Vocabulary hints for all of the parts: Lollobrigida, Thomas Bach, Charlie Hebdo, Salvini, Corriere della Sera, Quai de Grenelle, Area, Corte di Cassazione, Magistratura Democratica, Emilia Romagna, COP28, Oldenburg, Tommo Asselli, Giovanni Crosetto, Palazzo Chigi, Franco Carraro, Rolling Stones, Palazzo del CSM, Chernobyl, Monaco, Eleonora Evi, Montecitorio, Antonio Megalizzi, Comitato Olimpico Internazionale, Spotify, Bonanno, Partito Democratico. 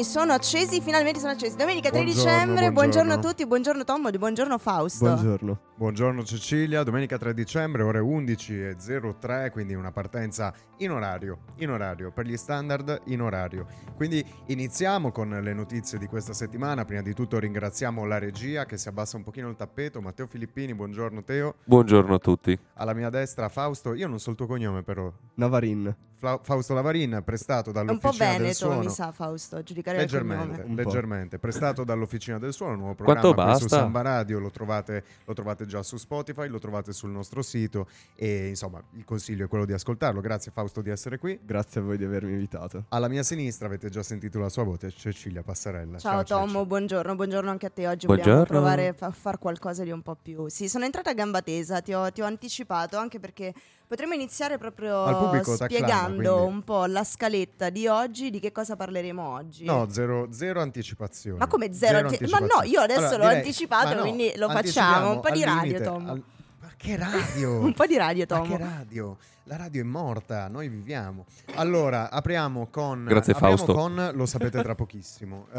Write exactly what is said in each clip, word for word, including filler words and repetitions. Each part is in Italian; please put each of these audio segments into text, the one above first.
microfoni sono accesi, finalmente sono accesi. Domenica tre buongiorno, dicembre, buongiorno. buongiorno a tutti, buongiorno Tommo, buongiorno Fausto. Buongiorno. Buongiorno Cecilia, domenica tre dicembre, ore undici e zero tre, quindi una partenza in orario, in orario, per gli standard in orario. Quindi iniziamo con le notizie di questa settimana. Prima di tutto ringraziamo la regia che si abbassa un pochino il tappeto, Matteo Filippini, buongiorno Teo. Buongiorno a tutti. Alla mia destra Fausto, io non so il tuo cognome però. Navarin. Fausto Navarin, prestato dall'Officina del Suono. Un po' Veneto, mi sa, Fausto, giudicare leggermente, leggermente, prestato dall'Officina del Suono, nuovo programma su Samba Radio, lo trovate, lo trovate già su Spotify, lo trovate sul nostro sito e insomma il consiglio è quello di ascoltarlo. Grazie Fausto di essere qui. Grazie a voi di avermi invitato. Alla mia sinistra avete già sentito la sua voce, Cecilia Passarella. Ciao, Ciao Tommo, buongiorno, buongiorno anche a te. Oggi buongiorno. Vogliamo provare a far qualcosa di un po' più. Sì, sono entrata a gamba tesa, ti ho, ti ho anticipato anche perché potremmo iniziare proprio spiegando clama, un po' la scaletta di oggi, di che cosa parleremo oggi. No, zero, zero anticipazioni. Ma come zero? zero anti- ma no, io adesso allora, l'ho direi, anticipato, no, quindi lo facciamo. Un po' di radio, limite, Tom. Al... Ma che radio? un po' di radio, Tom. Ma che radio? La radio è morta, noi viviamo. Allora, apriamo con... Grazie apriamo Fausto. Con, lo sapete tra pochissimo. Uh,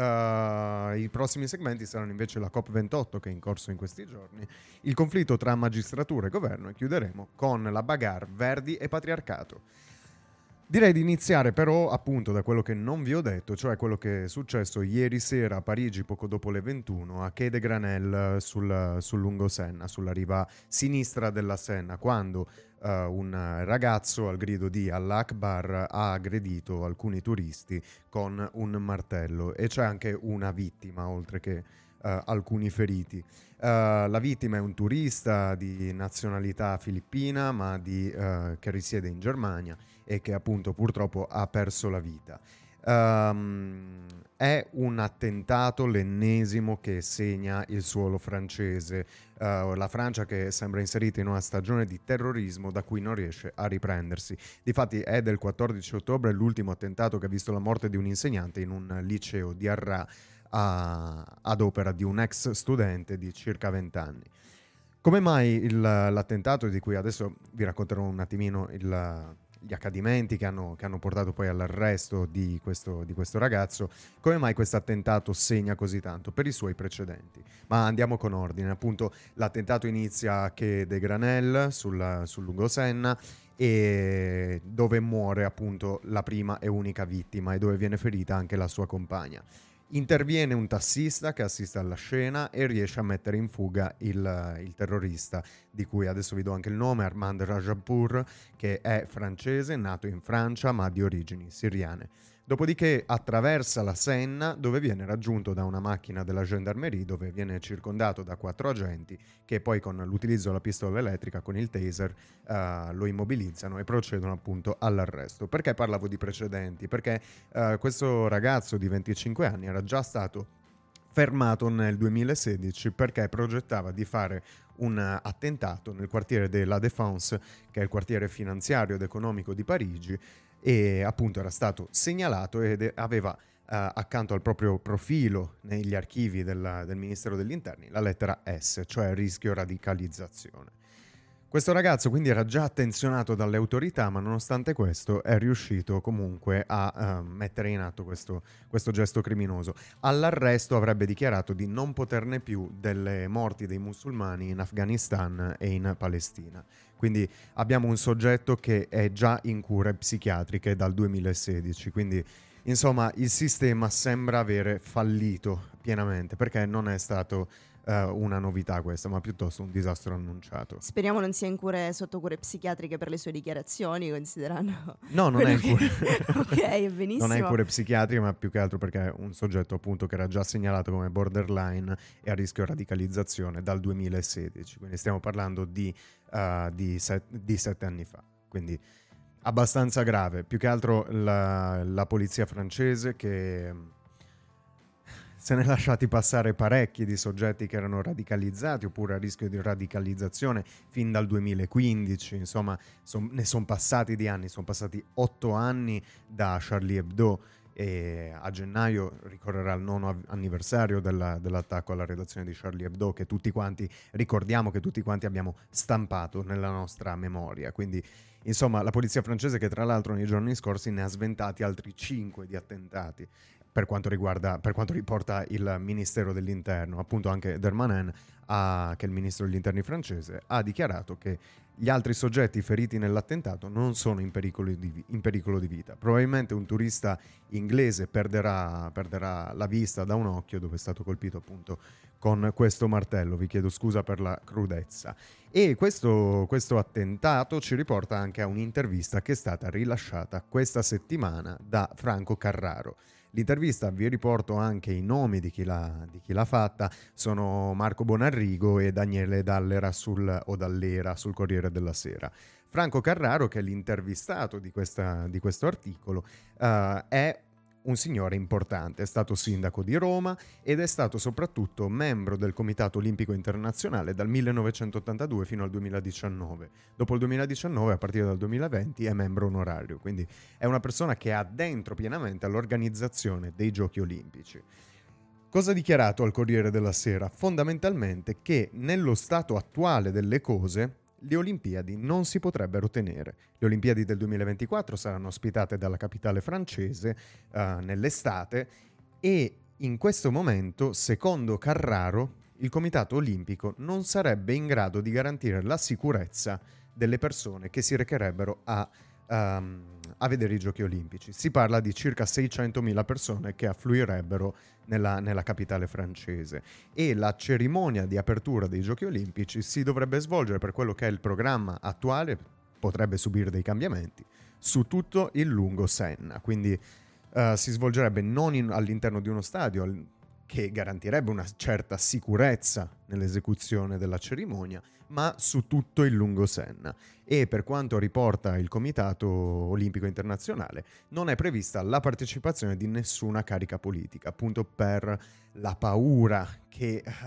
I prossimi segmenti saranno invece la COP ventotto che è in corso in questi giorni, il conflitto tra magistratura e governo e chiuderemo con la bagarre Verdi e patriarcato. Direi di iniziare però appunto da quello che non vi ho detto, cioè quello che è successo ieri sera a Parigi poco dopo le ventuno a Quai de Grenelle sul, sul lungo Senna, sulla riva sinistra della Senna, quando uh, un ragazzo al grido di Allah Akbar ha aggredito alcuni turisti con un martello e c'è anche una vittima oltre che Uh, alcuni feriti. Uh, la vittima è un turista di nazionalità filippina ma di, uh, che risiede in Germania e che appunto purtroppo ha perso la vita. Um, è un attentato, l'ennesimo, che segna il suolo francese, uh, la Francia che sembra inserita in una stagione di terrorismo da cui non riesce a riprendersi. Difatti è del quattordici ottobre l'ultimo attentato che ha visto la morte di un insegnante in un liceo di Arras A, ad opera di un ex studente di circa vent'anni. Come mai il, l'attentato di cui adesso vi racconterò un attimino il, gli accadimenti che hanno, che hanno portato poi all'arresto di questo, di questo ragazzo, come mai questo attentato segna così tanto per i suoi precedenti? Ma andiamo con ordine, appunto l'attentato inizia a Quai de Grenelle sul, sul lungo Senna e dove muore appunto la prima e unica vittima e dove viene ferita anche la sua compagna. Interviene un tassista che assiste alla scena e riesce a mettere in fuga il, il terrorista, di cui adesso vi do anche il nome, Armand Rajapour, che è francese, nato in Francia ma di origini siriane. Dopodiché attraversa la Senna dove viene raggiunto da una macchina della gendarmerie dove viene circondato da quattro agenti che poi con l'utilizzo della pistola elettrica, con il taser, uh, lo immobilizzano e procedono appunto all'arresto. Perché parlavo di precedenti? Perché uh, questo ragazzo di venticinque anni era già stato fermato nel duemilasedici perché progettava di fare un attentato nel quartiere de La Défense, che è il quartiere finanziario ed economico di Parigi, e appunto era stato segnalato ed aveva Uh, accanto al proprio profilo negli archivi della, del Ministero degli Interni la lettera S, cioè rischio radicalizzazione. Questo ragazzo quindi era già attenzionato dalle autorità, ma nonostante questo è riuscito comunque a uh, mettere in atto questo, questo gesto criminoso. All'arresto avrebbe dichiarato di non poterne più delle morti dei musulmani in Afghanistan e in Palestina. Quindi abbiamo un soggetto che è già in cure psichiatriche dal duemilasedici, quindi insomma, il sistema sembra avere fallito pienamente, perché non è stato uh, una novità questa, ma piuttosto un disastro annunciato. Speriamo non sia in cure, sotto cure psichiatriche per le sue dichiarazioni, considerando... No, non è in cure. Che... ok, benissimo. Non è in cure psichiatriche, ma più che altro perché è un soggetto appunto che era già segnalato come borderline e a rischio radicalizzazione dal duemilasedici. Quindi stiamo parlando di, uh, di, set, di sette anni fa. Quindi... abbastanza grave, più che altro la, la polizia francese che se ne è lasciati passare parecchi di soggetti che erano radicalizzati oppure a rischio di radicalizzazione fin dal duemilaquindici, insomma son, ne sono passati di anni, sono passati otto anni da Charlie Hebdo e a gennaio ricorrerà il nono anniversario della, dell'attacco alla redazione di Charlie Hebdo che tutti quanti ricordiamo, che tutti quanti abbiamo stampato nella nostra memoria, quindi Insomma, la polizia francese, che tra l'altro nei giorni scorsi ne ha sventati altri cinque di attentati per quanto riguarda, per quanto riporta il Ministero dell'Interno, appunto anche Darmanin, ha, che è il Ministro degli Interni francese, ha dichiarato che gli altri soggetti feriti nell'attentato non sono in pericolo di, in pericolo di vita. Probabilmente un turista inglese perderà, perderà la vista da un occhio, dove è stato colpito appunto con questo martello. Vi chiedo scusa per la crudezza. E questo, questo attentato ci riporta anche a un'intervista che è stata rilasciata questa settimana da Franco Carraro. L'intervista, vi riporto anche i nomi di chi l'ha, di chi l'ha fatta, sono Marco Bonarrigo e Daniele Dallera sul, o Dallera sul Corriere della Sera. Franco Carraro, che è l'intervistato di, questa, di questo articolo, uh, è un signore importante, è stato sindaco di Roma ed è stato soprattutto membro del Comitato Olimpico Internazionale dal millenovecentottantadue fino al duemiladiciannove. Dopo il duemiladiciannove, a partire dal duemilaventi, è membro onorario, quindi è una persona che è addentro pienamente all'organizzazione dei Giochi Olimpici. Cosa ha dichiarato al Corriere della Sera? Fondamentalmente che nello stato attuale delle cose le Olimpiadi non si potrebbero tenere. Le Olimpiadi del duemilaventiquattro saranno ospitate dalla capitale francese uh, nell'estate, e in questo momento, secondo Carraro, il Comitato Olimpico non sarebbe in grado di garantire la sicurezza delle persone che si recherebbero a, um, a vedere i Giochi Olimpici. Si parla di circa seicentomila persone che affluirebbero Nella, nella capitale francese, e la cerimonia di apertura dei Giochi Olimpici si dovrebbe svolgere, per quello che è il programma attuale, potrebbe subire dei cambiamenti, su tutto il lungo Senna, quindi uh, si svolgerebbe non in, all'interno di uno stadio al, che garantirebbe una certa sicurezza nell'esecuzione della cerimonia, ma su tutto il lungo Senna. E per quanto riporta il Comitato Olimpico Internazionale, non è prevista la partecipazione di nessuna carica politica, appunto per la paura che uh,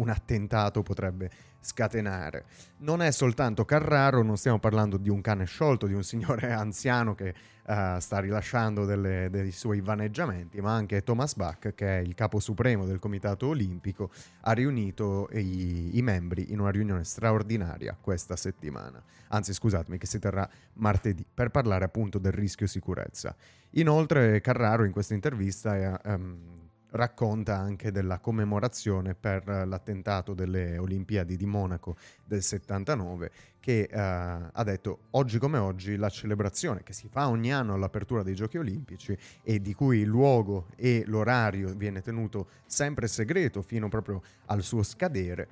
un attentato potrebbe scatenare. Non è soltanto Carraro, non stiamo parlando di un cane sciolto, di un signore anziano che uh, sta rilasciando delle, dei suoi vaneggiamenti, ma anche Thomas Bach, che è il capo supremo del Comitato Olimpico, ha riunito i, i membri in una riunione straordinaria questa settimana, anzi scusatemi, che si terrà martedì, per parlare appunto del rischio sicurezza. Inoltre Carraro in questa intervista è, um, racconta anche della commemorazione per l'attentato delle Olimpiadi di Monaco del settantanove, che uh, ha detto: oggi come oggi la celebrazione che si fa ogni anno all'apertura dei Giochi Olimpici, e di cui il luogo e l'orario viene tenuto sempre segreto fino proprio al suo scadere,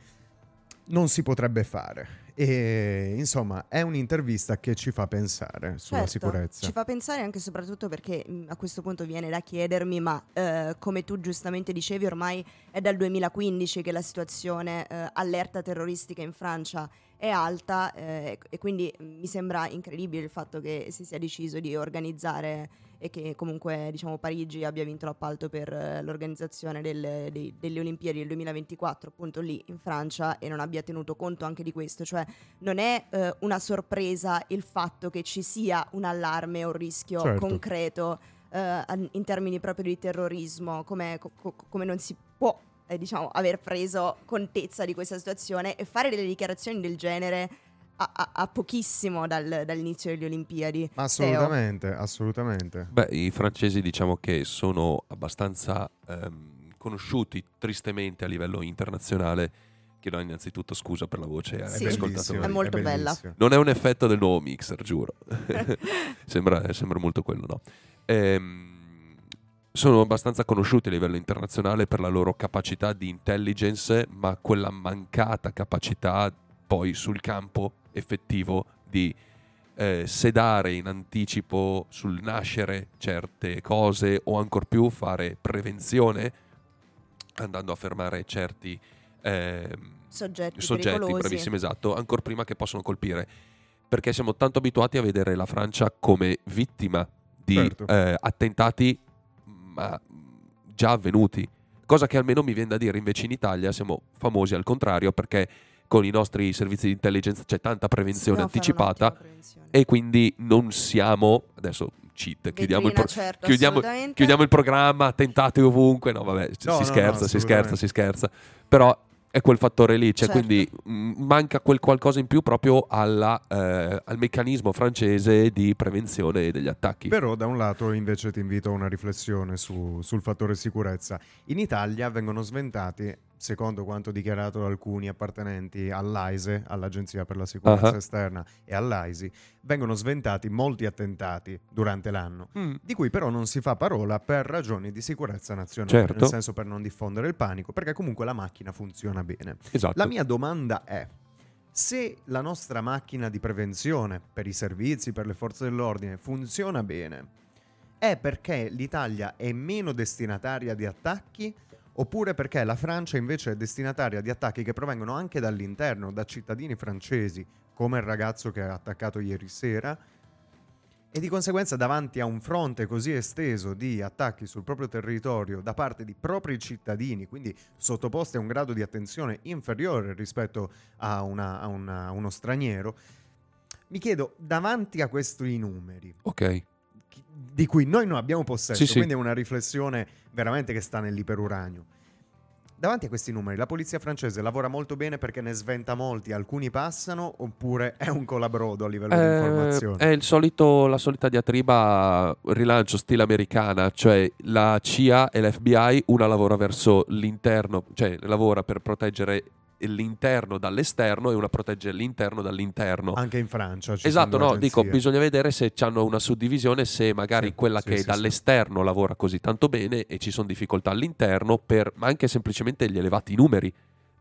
non si potrebbe fare. E insomma è un'intervista che ci fa pensare sulla certo, sicurezza. Ci fa pensare anche e soprattutto perché a questo punto viene da chiedermi, ma eh, come tu giustamente dicevi, ormai è dal duemilaquindici che la situazione eh, allerta terroristica in Francia è alta, eh, e quindi mi sembra incredibile il fatto che si sia deciso di organizzare, e che comunque diciamo Parigi abbia vinto l'appalto per eh, l'organizzazione del, dei, delle Olimpiadi del duemilaventiquattro appunto lì in Francia, e non abbia tenuto conto anche di questo. Cioè non è eh, una sorpresa il fatto che ci sia un allarme o un rischio certo. concreto eh, in termini proprio di terrorismo, come, co- come non si può eh, diciamo, aver preso contezza di questa situazione e fare delle dichiarazioni del genere a, a, a pochissimo dal, dall'inizio delle Olimpiadi. Assolutamente, Teo. assolutamente. Beh, i francesi diciamo che sono abbastanza ehm, conosciuti tristemente a livello internazionale. Chiedo innanzitutto scusa per la voce, sì, è molto è bella. Non è un effetto del nuovo mixer, giuro. sembra, sembra molto quello, no? Ehm, sono abbastanza conosciuti a livello internazionale per la loro capacità di intelligence, ma quella mancata capacità poi sul campo effettivo di eh, sedare in anticipo sul nascere certe cose, o ancor più fare prevenzione andando a fermare certi Eh, soggetti, soggetti bravissimi, esatto, ancor prima che possono colpire, perché siamo tanto abituati a vedere la Francia come vittima di certo. eh, attentati ma già avvenuti, cosa che almeno mi viene da dire invece in Italia siamo famosi al contrario, perché con i nostri servizi di intelligence c'è tanta prevenzione anticipata prevenzione. E quindi non siamo adesso cheat, chiudiamo, Vetrina, il pro- certo, chiudiamo, chiudiamo il programma, attentate ovunque, no vabbè, no, si no, scherza, no, si scherza, si scherza, però è quel fattore lì, cioè, certo. Quindi mh, manca quel qualcosa in più proprio alla, eh, al meccanismo francese di prevenzione degli attacchi. Però da un lato invece ti invito a una riflessione su, sul fattore sicurezza. In Italia vengono sventati, secondo quanto dichiarato da alcuni appartenenti all'AISE, all'Agenzia per la Sicurezza uh-huh. Esterna, e all'AISI, vengono sventati molti attentati durante l'anno, mm. di cui però non si fa parola per ragioni di sicurezza nazionale, certo. Nel senso, per non diffondere il panico, perché comunque la macchina funziona bene. Esatto. La mia domanda è: se la nostra macchina di prevenzione per i servizi, per le forze dell'ordine funziona bene, è perché l'Italia è meno destinataria di attacchi? Oppure perché la Francia invece è destinataria di attacchi che provengono anche dall'interno, da cittadini francesi, come il ragazzo che ha attaccato ieri sera, e di conseguenza davanti a un fronte così esteso di attacchi sul proprio territorio da parte di propri cittadini, quindi sottoposti a un grado di attenzione inferiore rispetto a, una, a, una, a uno straniero, mi chiedo, davanti a questi numeri... Ok. di cui noi non abbiamo possesso, sì, sì. Quindi è una riflessione veramente che sta nell'iperuranio. Davanti a questi numeri, la polizia francese lavora molto bene perché ne sventa molti, alcuni passano, oppure è un colabrodo a livello eh, di informazione? È il solito, la solita diatriba rilancio stile americana, cioè la C I A e l'F B I, una lavora verso l'interno, cioè lavora per proteggere l'interno dall'esterno e una protegge l'interno dall'interno. Anche in Francia ci esatto, sono no, agenzie. Dico, bisogna vedere se hanno una suddivisione, se magari sì, quella sì, che sì, dall'esterno sì. lavora così tanto bene e ci sono difficoltà all'interno, per, ma anche semplicemente gli elevati numeri,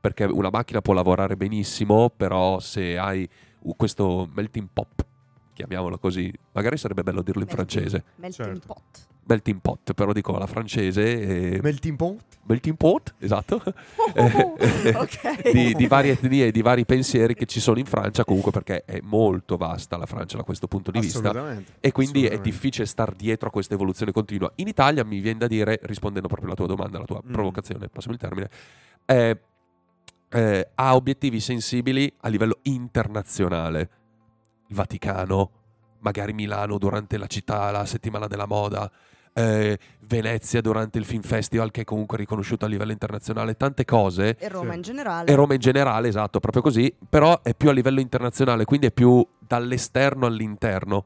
perché una macchina può lavorare benissimo, però se hai questo melting pot, chiamiamolo così, magari sarebbe bello dirlo in melting, francese. Melting certo. pot. Melting pot, però dico alla francese. Eh, melting pot? Melting pot, esatto. Oh, eh, okay. di, di varie etnie e di vari pensieri che ci sono in Francia, comunque, perché è molto vasta la Francia da questo punto di vista. E quindi è difficile star dietro a questa evoluzione continua. In Italia mi viene da dire, rispondendo proprio alla tua domanda, alla tua mm. provocazione, passiamo il termine, eh, eh, ha obiettivi sensibili a livello internazionale. Il Vaticano, magari Milano durante la città, la settimana della moda, eh, Venezia durante il Film Festival, che è comunque riconosciuto a livello internazionale, tante cose. E Roma sì. in generale. E Roma in generale, esatto, proprio così, però è più a livello internazionale, quindi è più dall'esterno all'interno.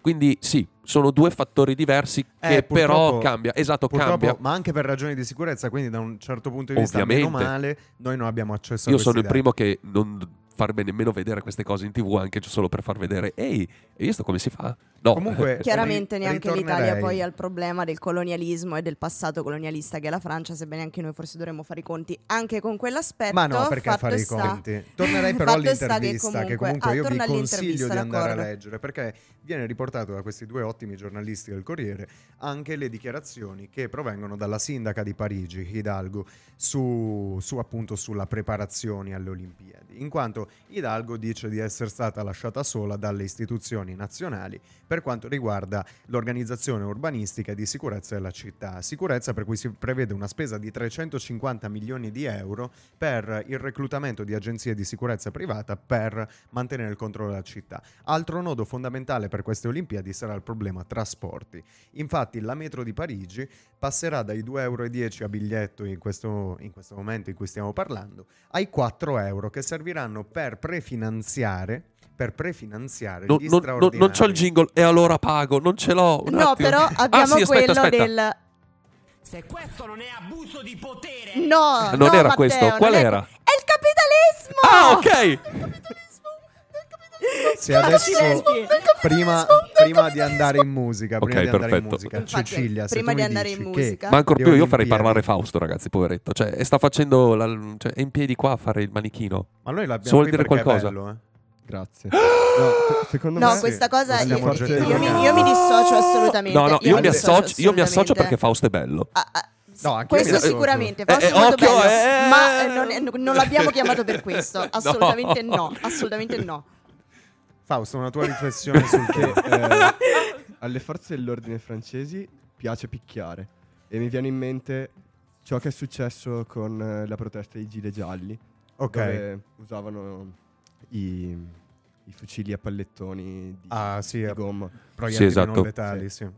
Quindi sì, sono due fattori diversi eh, che però cambia, esatto, cambia. Ma anche per ragioni di sicurezza, quindi da un certo punto di vista, meno male, noi non abbiamo accesso a questi dati. Io sono il primo che non... farmi nemmeno vedere queste cose in TV, anche solo per far vedere ehi, hai visto come si fa? No. Comunque, chiaramente neanche l'Italia poi ha il problema del colonialismo e del passato colonialista che è la Francia, sebbene anche noi forse dovremmo fare i conti anche con quell'aspetto. Ma no, perché fare i conti? Tornerei però all'intervista, che comunque, che comunque ah, io vi consiglio di andare d'accordo. a leggere, perché viene riportato da questi due ottimi giornalisti del Corriere anche le dichiarazioni che provengono dalla sindaca di Parigi, Hidalgo, su, su appunto sulla preparazione alle Olimpiadi, in quanto Hidalgo dice di essere stata lasciata sola dalle istituzioni nazionali per quanto riguarda l'organizzazione urbanistica e di sicurezza della città, sicurezza per cui si prevede una spesa di trecentocinquanta milioni di euro per il reclutamento di agenzie di sicurezza privata per mantenere il controllo della città. Altro nodo fondamentale per queste Olimpiadi sarà il problema trasporti. Infatti la metro di Parigi passerà dai due euro e dieci a biglietto in questo, in questo momento in cui stiamo parlando ai quattro euro, che serviranno per per prefinanziare per prefinanziare no, gli no, straordinari. No, non c'ho il jingle e allora pago, non ce l'ho. Un no, attimo. Però abbiamo ah, sì, quello aspetta, aspetta. del se questo non è abuso di potere. No, non no, era Matteo, questo, qual era? È... è il capitalismo. Ah, ok. È il capitalismo. È il capitalismo. Se adesso capitalismo, prima prima di andare in musica, prima okay, di andare perfetto. in musica, Infatti, Cecilia, prima se tu di andare in musica. Ma ancor più io farei parlare Fausto, ragazzi, poveretto, cioè e sta facendo la, cioè, è in piedi qua a fare il manichino. Ma noi l'abbiamo qui perché è bello, eh? Grazie. No, secondo no me questa cosa io, io, io, mi, io mi dissocio assolutamente. No, no, io, io, mi, dissocio, assolutamente. io mi associo perché Fausto è bello. Ah, ah. No, anche questo io, sicuramente eh, eh, molto bello, eh. ma non, è, non l'abbiamo chiamato per questo, assolutamente no. no, assolutamente no. Fausto, una tua riflessione sul che eh, alle forze dell'ordine francesi piace picchiare, e mi viene in mente ciò che è successo con eh, la protesta dei gilet gialli, okay. dove usavano i, i fucili a pallettoni di, ah, sì, di gomma, proiettili sì, esatto. non letali, sì. sì.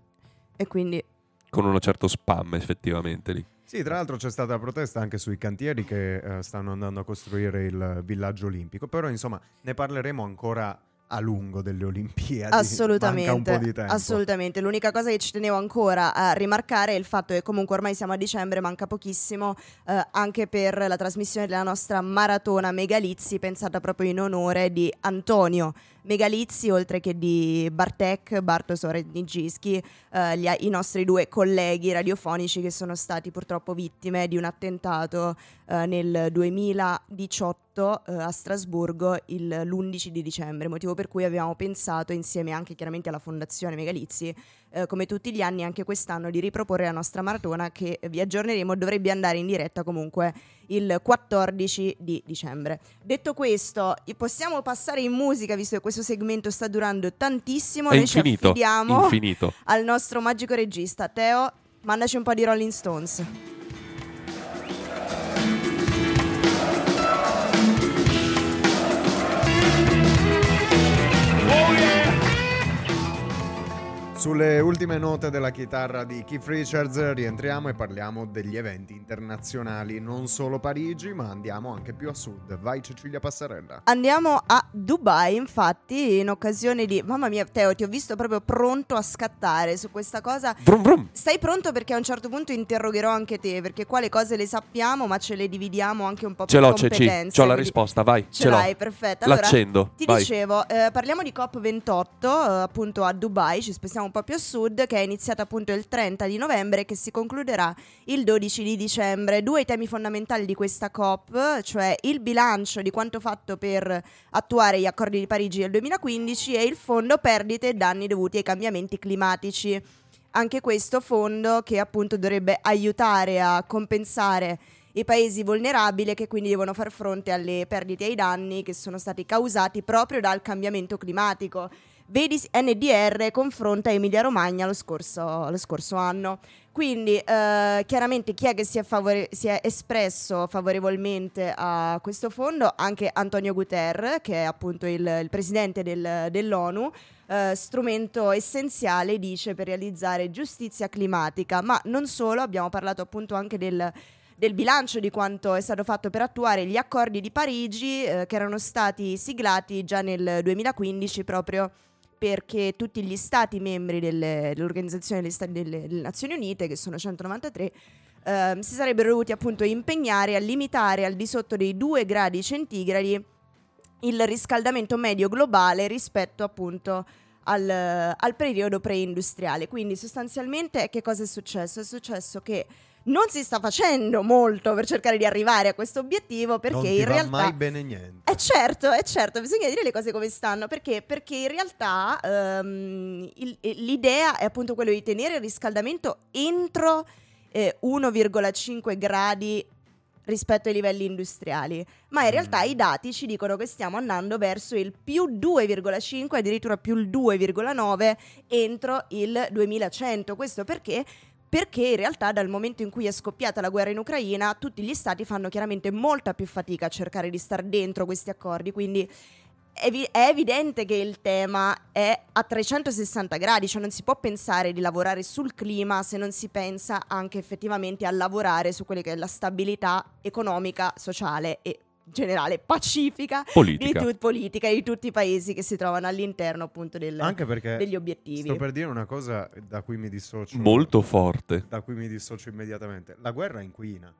E quindi con uno certo spam effettivamente lì. Sì, tra l'altro c'è stata protesta anche sui cantieri che eh, stanno andando a costruire il villaggio olimpico, però insomma ne parleremo ancora a lungo delle Olimpiadi. Assolutamente, manca un po' di tempo. Assolutamente. L'unica cosa che ci tenevo ancora a rimarcare è il fatto che comunque ormai siamo a dicembre, manca pochissimo eh, anche per la trasmissione della nostra maratona Megalizzi, pensata proprio in onore di Antonio Megalizzi, oltre che di Bartek, Barto Sorenigischi, eh, gli, i nostri due colleghi radiofonici che sono stati purtroppo vittime di un attentato eh, nel duemiladiciotto a Strasburgo il, l'undici di dicembre, motivo per cui avevamo pensato insieme anche chiaramente alla Fondazione Megalizzi, eh, come tutti gli anni anche quest'anno, di riproporre la nostra maratona che vi aggiorneremo, dovrebbe andare in diretta comunque il quattordici di dicembre. Detto questo, possiamo passare in musica, visto che questo segmento sta durando tantissimo. È noi infinito, ci affidiamo infinito. Al nostro magico regista. Teo, mandaci un po' di Rolling Stones. Sulle ultime note della chitarra di Keith Richards rientriamo e parliamo degli eventi internazionali, non solo Parigi, ma andiamo anche più a sud. Vai Cecilia Passarella. Andiamo a Dubai, infatti, in occasione di... Mamma mia, Teo, ti ho visto proprio pronto a scattare su questa cosa. Brum, brum. Stai pronto, perché a un certo punto interrogherò anche te, perché qua le cose le sappiamo, ma ce le dividiamo anche un po' per competenze. Ce l'ho, Ceci, c'ho la risposta, vai. Ce, ce l'hai, perfetto. Allora, l'accendo, ti vai. Dicevo, eh, parliamo di C O P ventotto, eh, appunto a Dubai, ci spessiamo un po' più a sud, che è iniziata appunto il trenta di novembre e che si concluderà il dodici di dicembre. Due temi fondamentali di questa COP, cioè il bilancio di quanto fatto per attuare gli accordi di Parigi del duemilaquindici e il fondo perdite e danni dovuti ai cambiamenti climatici. Anche questo fondo che appunto dovrebbe aiutare a compensare i paesi vulnerabili, che quindi devono far fronte alle perdite e ai danni che sono stati causati proprio dal cambiamento climatico. Vedi N D R confronta Emilia Romagna lo scorso, lo scorso anno. Quindi eh, chiaramente chi è che si è, favore- si è espresso favorevolmente a questo fondo? Anche Antonio Guterres, che è appunto il, il presidente del, dell'ONU, eh, strumento essenziale, dice, per realizzare giustizia climatica. Ma non solo, abbiamo parlato appunto anche del... del bilancio di quanto è stato fatto per attuare gli accordi di Parigi, eh, che erano stati siglati già nel duemilaquindici, proprio perché tutti gli stati membri delle, dell'Organizzazione delle, Stati, delle, delle Nazioni Unite, che sono centonovantatré, eh, si sarebbero dovuti appunto impegnare a limitare al di sotto dei due gradi centigradi il riscaldamento medio globale rispetto appunto al, al periodo preindustriale. Quindi sostanzialmente che cosa è successo? È successo che non si sta facendo molto per cercare di arrivare a questo obiettivo, perché non ti in realtà va mai bene niente. È certo, è certo, bisogna dire le cose come stanno, perché perché in realtà um, il, l'idea è appunto quello di tenere il riscaldamento entro eh, uno virgola cinque gradi rispetto ai livelli industriali, ma in realtà mm. i dati ci dicono che stiamo andando verso il più due virgola cinque, addirittura più il due virgola nove entro il duemilacento. Questo perché? Perché in realtà dal momento in cui è scoppiata la guerra in Ucraina tutti gli stati fanno chiaramente molta più fatica a cercare di star dentro questi accordi, quindi è, vi- è evidente che il tema è a trecentosessanta gradi, cioè non si può pensare di lavorare sul clima se non si pensa anche effettivamente a lavorare su quella che è la stabilità economica, sociale e generale, pacifica, politica. Di tut- politica di tutti i paesi che si trovano all'interno appunto del, anche perché degli obiettivi. Sto per dire una cosa da cui mi dissocio molto forte, da cui mi dissocio immediatamente: la guerra inquina.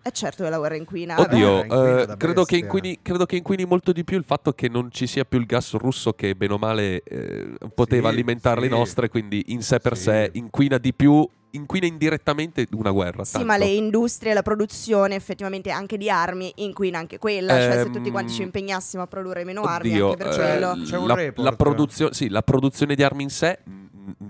È certo che la guerra inquina. Oddio, eh, inquina credo, che inquini, credo che inquini molto di più il fatto che non ci sia più il gas russo, che bene o male eh, poteva sì, alimentare sì. le nostre, quindi in sé per sì. sé inquina di più, inquina indirettamente una guerra. Sì, tanto. Ma le industrie, la produzione effettivamente anche di armi inquina anche quella, ehm, cioè se tutti quanti ci impegnassimo a produrre meno oddio, armi anche per quello. Eh, c'è un la, report. La, produzio- sì, la produzione di armi in sé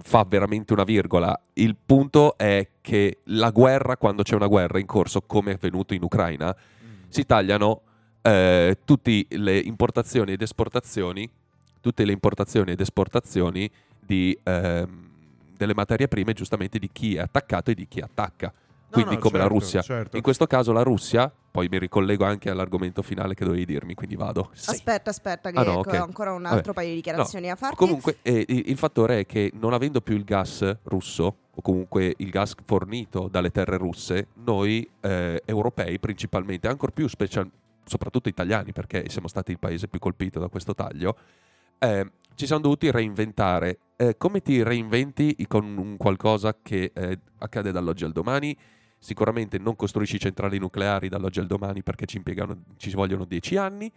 fa veramente una virgola. Il punto è che la guerra, quando c'è una guerra in corso, come è avvenuto in Ucraina, mm. si tagliano eh, tutte le importazioni ed esportazioni, tutte le importazioni ed esportazioni di, eh, delle materie prime, giustamente, di chi è attaccato e di chi attacca. Quindi no, no, come certo, la Russia. Certo. In questo caso la Russia poi mi ricollego anche all'argomento finale che dovevi dirmi, quindi vado. Sì. Aspetta, aspetta, che ah, no, ecco, okay. ho ancora un altro Vabbè. paio di dichiarazioni no. da farti. Comunque eh, il fattore è che non avendo più il gas russo, o comunque il gas fornito dalle terre russe, noi eh, europei principalmente, ancor più special, soprattutto italiani, perché siamo stati il paese più colpito da questo taglio, eh, ci siamo dovuti reinventare. Eh, come ti reinventi con un qualcosa che eh, accade dall'oggi al domani? Sicuramente non costruisci centrali nucleari dall'oggi al domani perché ci impiegano, ci vogliono dieci anni,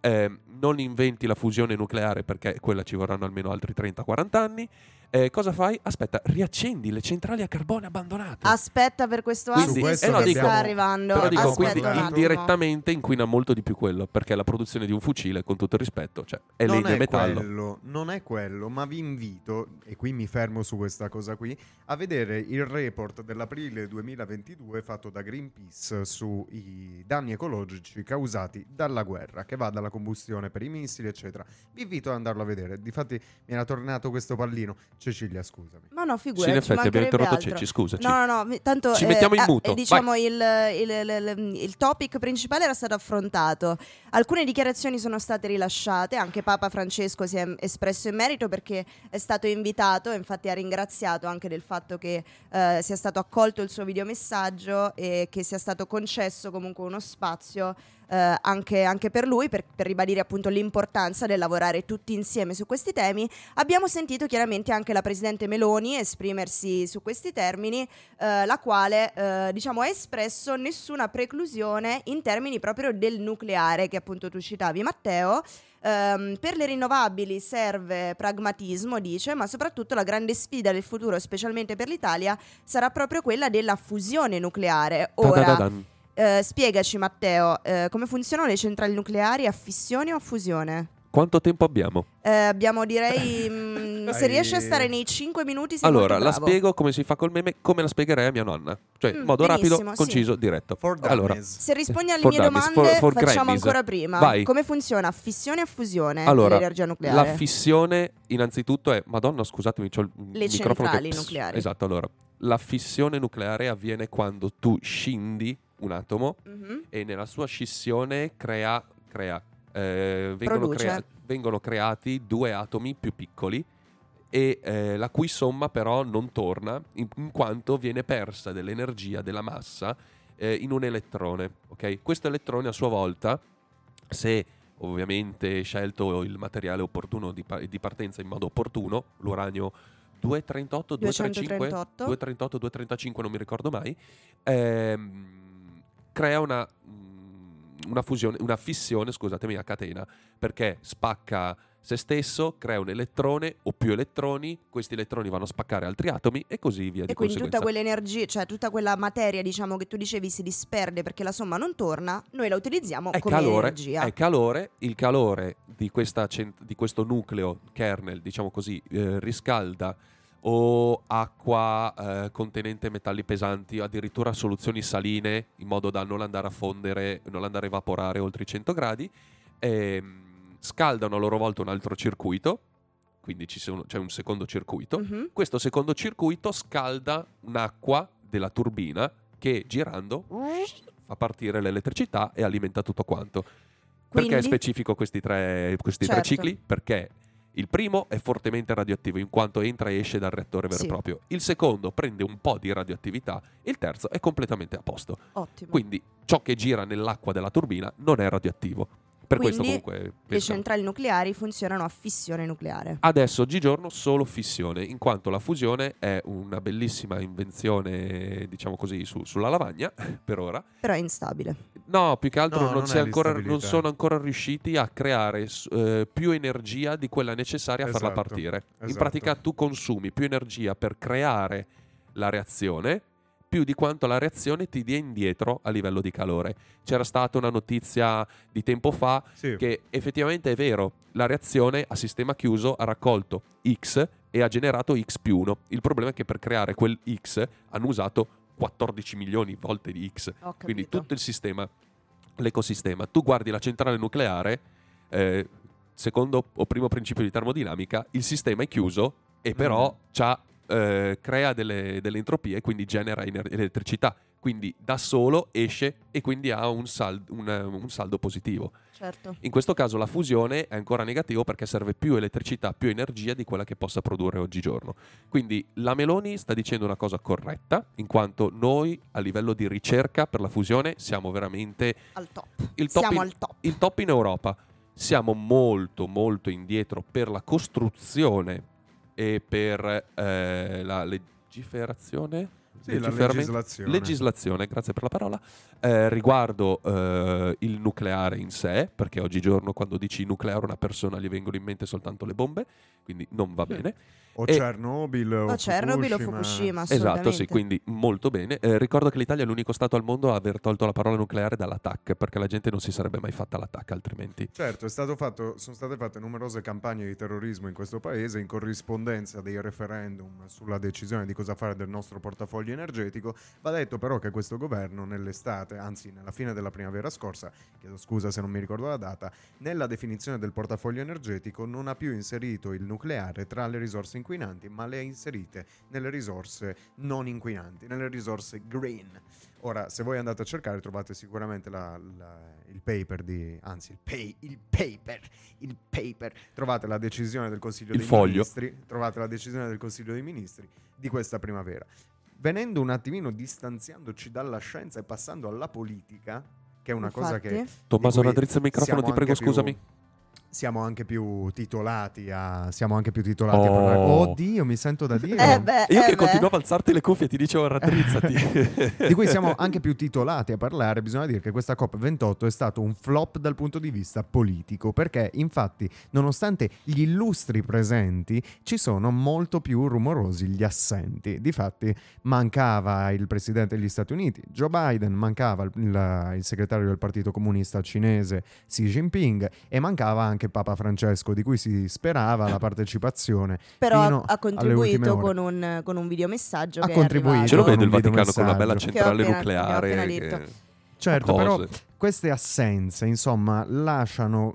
eh, non inventi la fusione nucleare perché quella ci vorranno almeno altri trenta quaranta anni. Eh, cosa fai? Aspetta, riaccendi le centrali a carbone abbandonate. Aspetta per questo assist eh no, che dico, sta arrivando. Però dico, quindi indirettamente inquina molto di più quello, perché la produzione di un fucile, con tutto il rispetto, cioè è legno e metallo. Quello, non è quello, ma vi invito, e qui mi fermo su questa cosa qui, a vedere il report dell'aprile duemilaventidue fatto da Greenpeace sui danni ecologici causati dalla guerra, che va dalla combustione per i missili, eccetera. Vi invito ad andarlo a vedere. Difatti mi era tornato questo pallino. Cecilia, scusami. Ma no, figurati. Sì, in effetti abbiamo interrotto Ceci, scusaci. No, no, no, tanto ci eh, mettiamo in muto. Eh, diciamo il, il, il, il topic principale era stato affrontato. Alcune dichiarazioni sono state rilasciate, anche Papa Francesco si è espresso in merito perché è stato invitato, infatti ha ringraziato anche del fatto che eh, sia stato accolto il suo videomessaggio e che sia stato concesso comunque uno spazio Uh, anche, anche per lui, per, per ribadire appunto l'importanza del lavorare tutti insieme su questi temi. Abbiamo sentito chiaramente anche la Presidente Meloni esprimersi su questi termini, uh, la quale uh, diciamo ha espresso nessuna preclusione in termini proprio del nucleare che appunto tu citavi, Matteo. Um, per le rinnovabili serve pragmatismo, dice, ma soprattutto la grande sfida del futuro, specialmente per l'Italia, sarà proprio quella della fusione nucleare. Ora Uh, spiegaci Matteo, uh, come funzionano le centrali nucleari a fissione o a fusione? Quanto tempo abbiamo? Uh, abbiamo direi, mh, se riesci a stare nei cinque minuti sei Allora, la spiego come si fa col meme, come la spiegherei a mia nonna. Cioè, in mm, modo rapido, sì. conciso, diretto. Allora, se rispondi alle for mie dummies, domande for, for facciamo grannies. ancora prima. Vai. Come funziona fissione o fusione allora, dell'energia nucleare? La fissione innanzitutto è, madonna scusatemi, c'ho il le microfono centrali che, pss, nucleari. Esatto, allora, la fissione nucleare avviene quando tu scindi un atomo mm-hmm. e nella sua scissione crea, crea, eh, vengono, crea, vengono creati due atomi più piccoli e eh, la cui somma però non torna in, in quanto viene persa dell'energia, della massa eh, in un elettrone, okay? Questo elettrone a sua volta, se ovviamente scelto il materiale opportuno di, pa- di partenza in modo opportuno, l'uranio duecentotrentotto, duecentotrentacinque, duecentotrentotto, duecentotrentacinque non mi ricordo mai, ehm crea una, una fusione, una fissione, scusatemi, a catena, perché spacca se stesso, crea un elettrone o più elettroni, questi elettroni vanno a spaccare altri atomi e così via. E di quindi conseguenza. Tutta quell'energia, cioè tutta quella materia, diciamo, che tu dicevi si disperde perché la somma non torna, noi la utilizziamo è come calore, energia. È calore, il calore di, questa cent- di questo nucleo kernel, diciamo così, eh, riscalda o acqua eh, contenente metalli pesanti, addirittura soluzioni saline, in modo da non andare a fondere, non andare a evaporare oltre i cento gradi, e scaldano a loro volta un altro circuito, quindi ci sono, c'è un secondo circuito, mm-hmm. questo secondo circuito scalda un'acqua della turbina che girando fa partire l'elettricità e alimenta tutto quanto. Quindi? Perché specifico questi tre, questi certo. tre cicli? Perché il primo è fortemente radioattivo in quanto entra e esce dal reattore vero e sì. proprio. Il secondo prende un po' di radioattività. Il terzo è completamente a posto. Ottimo. Quindi ciò che gira nell'acqua della turbina non è radioattivo. Per Quindi, questo comunque le centrali nucleari funzionano a fissione nucleare. Adesso, oggigiorno, solo fissione, in quanto la fusione è una bellissima invenzione, diciamo così, su, sulla lavagna, per ora. Però è instabile. No, più che altro no, non, non, ancora, non sono ancora riusciti a creare eh, più energia di quella necessaria a esatto, farla partire. Esatto. In pratica tu consumi più energia per creare la reazione, più di quanto la reazione ti dia indietro a livello di calore. C'era stata una notizia di tempo fa sì. che effettivamente è vero, la reazione a sistema chiuso ha raccolto X e ha generato X più uno. Il problema è che per creare quel X hanno usato quattordici milioni volte di X. Quindi tutto il sistema, l'ecosistema. Tu guardi la centrale nucleare, eh, secondo o primo principio di termodinamica, il sistema è chiuso e però mm. c'ha Uh, crea delle, delle entropie e quindi genera ener- elettricità. quindi da solo esce e quindi ha un saldo, un, un saldo positivo. Certo. In questo caso la fusione è ancora negativo perché serve più elettricità, più energia di quella che possa produrre oggigiorno. Quindi la Meloni sta dicendo una cosa corretta, in quanto noi a livello di ricerca per la fusione siamo veramente al top. Il top, siamo in, al top. Il top in Europa. Siamo molto molto indietro per la costruzione e per eh, la legiferazione. Sì, la legislazione. legislazione, grazie per la parola, eh, riguardo eh, il nucleare in sé, perché oggigiorno quando dici nucleare una persona gli vengono in mente soltanto le bombe, quindi non va bene. O e... Chernobyl o, o Chernobyl Fukushima. o Fukushima, assolutamente. Esatto, sì, quindi molto bene. Eh, ricordo che l'Italia è l'unico stato al mondo a aver tolto la parola nucleare dall'A T A C, perché la gente non si sarebbe mai fatta l'A T A C altrimenti. Certo, è stato fatto, sono state fatte numerose campagne di terrorismo in questo paese in corrispondenza dei referendum sulla decisione di cosa fare del nostro portafoglio energetico. Va detto però che questo governo nell'estate, anzi nella fine della primavera scorsa, chiedo scusa se non mi ricordo la data, nella definizione del portafoglio energetico non ha più inserito il nucleare tra le risorse inquinanti, ma le ha inserite nelle risorse non inquinanti, nelle risorse green. Ora, se voi andate a cercare trovate sicuramente la, la, il paper di, anzi il, pay, il paper, il paper, trovate la decisione del Consiglio il dei foglio. Ministri, trovate la decisione del Consiglio dei Ministri di questa primavera. Venendo un attimino, distanziandoci dalla scienza e passando alla politica, che è una Infatti. cosa che... Tommaso Radrizza il microfono, ti prego, più, scusami. Siamo anche più titolati a... Siamo anche più titolati oh. a parlare. Oddio, mi sento da dire. Eh beh, Io eh che beh. continuavo a alzarti le cuffie e ti dicevo raddrizzati. Di cui siamo anche più titolati a parlare. Bisogna dire che questa COP ventotto è stato un flop dal punto di vista politico, perché infatti, nonostante gli illustri presenti, ci sono molto più rumorosi gli assenti. Difatti mancava il presidente degli Stati Uniti, Joe Biden, mancava il, il, il segretario del Partito Comunista Cinese, Xi Jinping, e mancava anche Che Papa Francesco, di cui si sperava la partecipazione, però fino ha contribuito con un, con un videomessaggio. Ha che contribuito, ce lo vedo il Vaticano con una bella centrale appena, nucleare. Che che... Certo, cose. però queste assenze, insomma, lasciano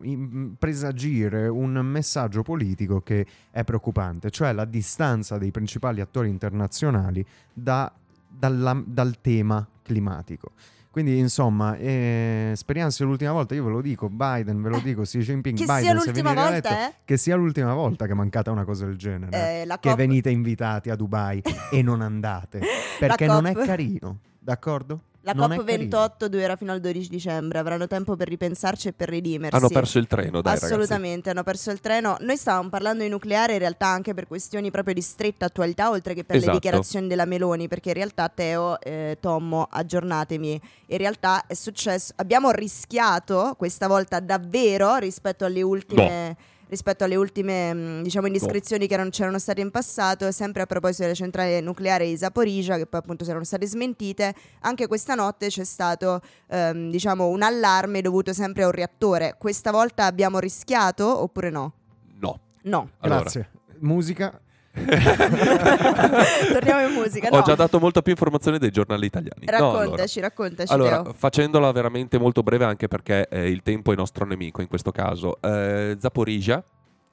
presagire un messaggio politico che è preoccupante, cioè la distanza dei principali attori internazionali da, dalla, dal tema climatico. Quindi insomma, eh, speriamo sia l'ultima volta, io ve lo dico, Biden, ve lo dico, Xi Jinping, che Biden, sia l'ultima volta, eletto, eh? che sia l'ultima volta che mancate una cosa del genere, eh, la che venite invitati a Dubai e non andate, perché non è carino, d'accordo? La COP ventotto durerà fino al dodici dicembre, avranno tempo per ripensarci e per redimersi. Hanno perso il treno, dai Assolutamente, ragazzi. hanno perso il treno. Noi stavamo parlando di nucleare in realtà anche per questioni proprio di stretta attualità, oltre che per esatto. le dichiarazioni della Meloni, perché in realtà, Teo, eh, Tommo, aggiornatemi, in realtà è successo, abbiamo rischiato questa volta davvero rispetto alle ultime... No. rispetto alle ultime diciamo indiscrezioni che erano, c'erano state in passato, sempre a proposito della centrale nucleare di Zaporizhzhia, che poi appunto erano state smentite, anche questa notte c'è stato ehm, diciamo un allarme dovuto sempre a un reattore. Questa volta abbiamo rischiato oppure no? No. No. Allora. Grazie. Musica. Torniamo in musica. No. Ho già dato molta più informazione dei giornali italiani. Raccontaci, no, allora. raccontaci. Allora, Leo. facendola veramente molto breve, anche perché eh, il tempo è nostro nemico in questo caso. Eh, Zaporizhzhia.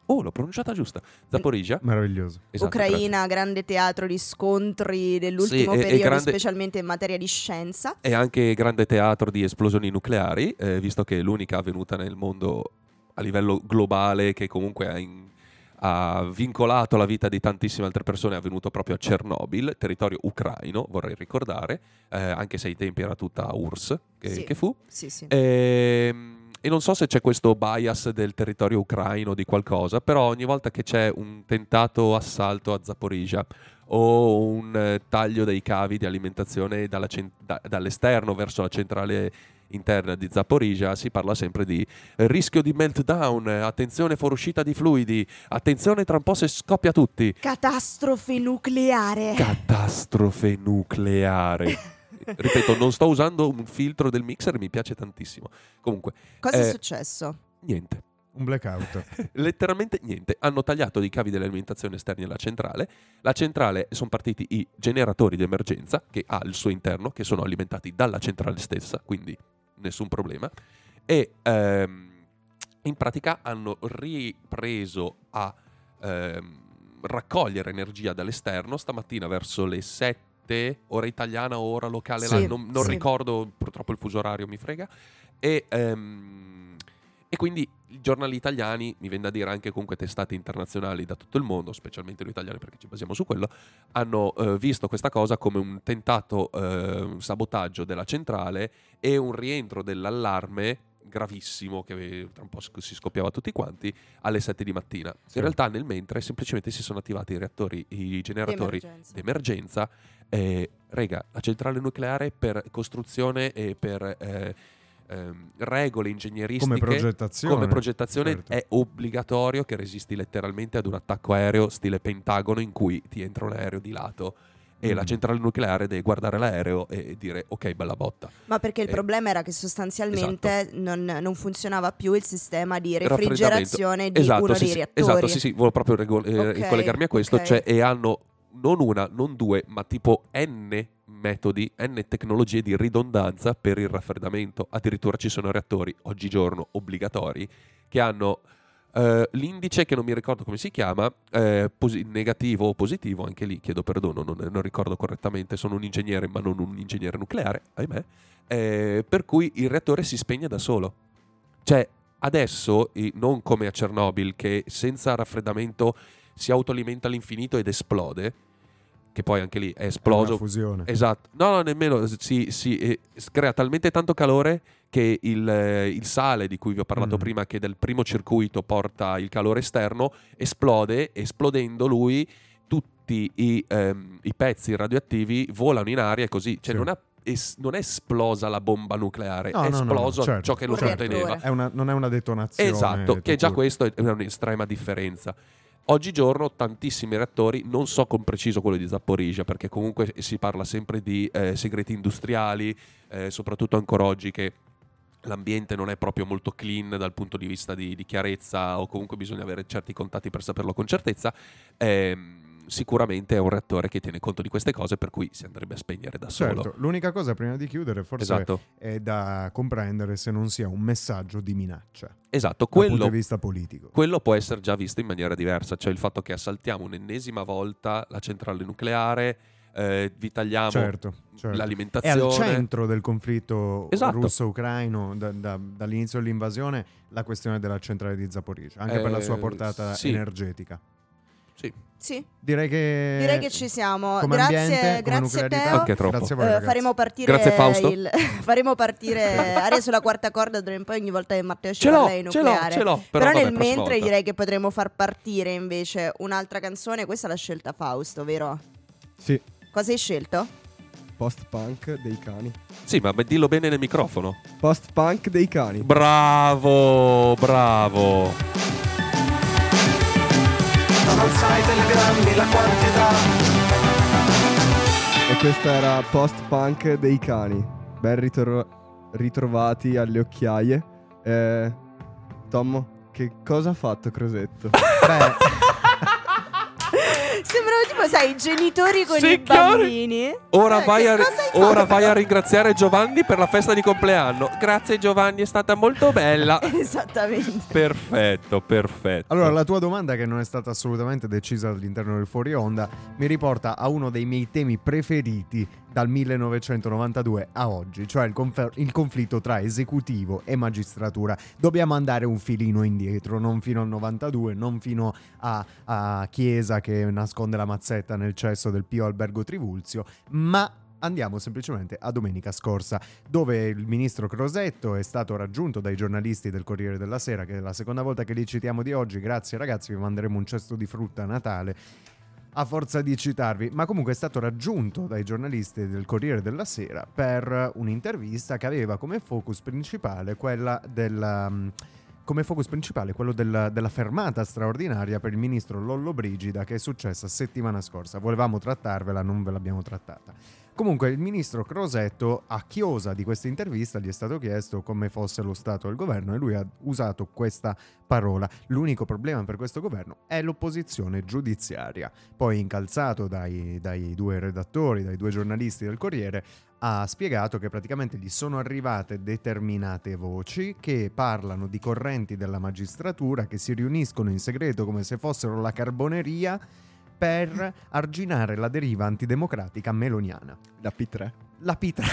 Oh, l'ho pronunciata giusta. Zaporizhzhia. Meraviglioso. Esatto, Ucraina, grazie. grande teatro di scontri dell'ultimo sì, periodo, e grande... specialmente in materia di scienza. E anche grande teatro di esplosioni nucleari, eh, visto che è l'unica avvenuta nel mondo a livello globale che comunque ha in ha vincolato la vita di tantissime altre persone, è avvenuto proprio a Chernobyl, territorio ucraino, vorrei ricordare, eh, anche se ai tempi era tutta U R S S che, sì, che fu. Sì, sì. E, e non so se c'è questo bias del territorio ucraino di qualcosa, però ogni volta che c'è un tentato assalto a Zaporizhzhia o un eh, taglio dei cavi di alimentazione dalla cent- da- dall'esterno verso la centrale interna di Zaporizhzhia, si parla sempre di rischio di meltdown, attenzione fuoriuscita di fluidi, attenzione tra un po' se scoppia tutti, catastrofe nucleare, catastrofe nucleare. Ripeto, non sto usando un filtro del mixer, mi piace tantissimo. Comunque, cosa eh, è successo? Niente, un blackout. Letteralmente niente. Hanno tagliato i cavi dell'alimentazione esterni alla centrale. La centrale, sono partiti i generatori di emergenza che ha al suo interno, che sono alimentati dalla centrale stessa, quindi nessun problema. E ehm, in pratica hanno ripreso a ehm, raccogliere energia dall'esterno stamattina verso le sette notte, ora italiana, ora locale, sì, là, non, non sì. ricordo, purtroppo il fuso orario mi frega, e, um, e quindi i giornali italiani, mi viene da dire anche comunque testate internazionali da tutto il mondo, specialmente noi italiani perché ci basiamo su quello, hanno eh, visto questa cosa come un tentato eh, un sabotaggio della centrale e un rientro dell'allarme gravissimo che tra un po' si scoppiava tutti quanti alle sette di mattina. Sì. In realtà nel mentre semplicemente si sono attivati i reattori, i generatori d'emergenza, d'emergenza. Eh, rega, la centrale nucleare per costruzione e per eh, ehm, regole ingegneristiche come progettazione, come progettazione certo. è obbligatorio che resisti letteralmente ad un attacco aereo stile Pentagono in cui ti entra un aereo di lato. E mm. la centrale nucleare deve guardare l'aereo e dire ok, bella botta. Ma perché il eh, problema era che sostanzialmente esatto. non, non funzionava più il sistema di refrigerazione di esatto, uno sì, dei reattori. Esatto, sì, sì, volevo proprio rego- okay, eh, collegarmi a questo. Okay. Cioè, e hanno non una, non due, ma tipo N metodi, N tecnologie di ridondanza per il raffreddamento. Addirittura ci sono reattori oggigiorno obbligatori che hanno... Uh, l'indice che non mi ricordo come si chiama, uh, posi- negativo o positivo, anche lì chiedo perdono, non, non ricordo correttamente, sono un ingegnere ma non un ingegnere nucleare, ahimè, uh, per cui il reattore si spegne da solo. Cioè adesso, non come a Chernobyl che senza raffreddamento si autoalimenta all'infinito ed esplode, che poi anche lì è esploso. È una fusione. Esatto. No, no, nemmeno si, si eh, crea talmente tanto calore che il, eh, il sale di cui vi ho parlato mm. prima, che del primo circuito porta il calore esterno, esplode, esplodendo lui tutti i, ehm, i pezzi radioattivi volano in aria e così. Cioè sì. non, ha es- non è esplosa la bomba nucleare, no, è no, esploso no, no, certo. ciò che lo conteneva. È una, non è una detonazione. Esatto, che già questo è un'estrema differenza. Oggigiorno tantissimi reattori, non so con preciso quello di Zaporizhzhia, perché comunque si parla sempre di eh, segreti industriali, eh, soprattutto ancora oggi che l'ambiente non è proprio molto clean dal punto di vista di, di chiarezza, o comunque bisogna avere certi contatti per saperlo con certezza. Ehm, sicuramente è un reattore che tiene conto di queste cose, per cui si andrebbe a spegnere da solo. Certo, l'unica cosa prima di chiudere forse esatto. è da comprendere se non sia un messaggio di minaccia esatto, quello, dal punto di vista politico. Quello può essere già visto in maniera diversa, cioè il fatto che assaltiamo un'ennesima volta la centrale nucleare, eh, vi tagliamo certo, certo. l'alimentazione. È al centro del conflitto esatto. russo-ucraino da, da, dall'inizio dell'invasione la questione della centrale di Zaporizhzhia, anche eh, per la sua portata sì. energetica. Sì. Sì. Direi che Direi che ci siamo. Come grazie, ambiente, grazie Teo. Anche troppo. Grazie a voi, eh, faremo partire grazie Fausto. Il, faremo partire adesso sulla quarta corda in poi ogni volta che Matteo ci parla in nucleare. Ce l'ho, ce l'ho, però, però nel mentre volta. Direi che potremmo far partire invece un'altra canzone, questa è la scelta Fausto, vero? Sì. Cosa hai scelto? Post-punk dei Cani. Sì, ma dillo bene nel microfono. Post-punk dei Cani. Bravo, bravo. Sai telegrammi la quantità. E questa era Post-punk dei Cani. Ben ritro- ritrovati alle occhiaie. eh, Tommo, che cosa ha fatto Crosetto? Sembrava tipo, sai, i genitori con sì, i bambini. Ora, eh, vai, a ri- ora vai a ringraziare Giovanni per la festa di compleanno. Grazie Giovanni, è stata molto bella. Esattamente. Perfetto, perfetto. Allora, la tua domanda, che non è stata assolutamente decisa all'interno del fuori onda, mi riporta a uno dei miei temi preferiti dal millenovecentonovantadue a oggi, cioè il, confer- il conflitto tra esecutivo e magistratura. Dobbiamo andare un filino indietro, non fino al novantadue, non fino a, a Chiesa che nasconde la mazzetta nel cesso del Pio Albergo Trivulzio, ma andiamo semplicemente a domenica scorsa, dove il ministro Crosetto è stato raggiunto dai giornalisti del Corriere della Sera, che è la seconda volta che li citiamo di oggi. Grazie ragazzi, vi manderemo un cesto di frutta a Natale a forza di citarvi, ma comunque è stato raggiunto dai giornalisti del Corriere della Sera per un'intervista che aveva come focus principale quella della, come focus principale quello della, della fermata straordinaria per il ministro Lollobrigida che è successa settimana scorsa. Volevamo trattarvela, non ve l'abbiamo trattata. Comunque il ministro Crosetto, a chiosa di questa intervista, gli è stato chiesto come fosse lo stato del governo e lui ha usato questa parola: l'unico problema per questo governo è l'opposizione giudiziaria. Poi, incalzato dai, dai due redattori, dai due giornalisti del Corriere, ha spiegato che praticamente gli sono arrivate determinate voci che parlano di correnti della magistratura che si riuniscono in segreto come se fossero la Carboneria per arginare la deriva antidemocratica meloniana. La P tre. La P tre.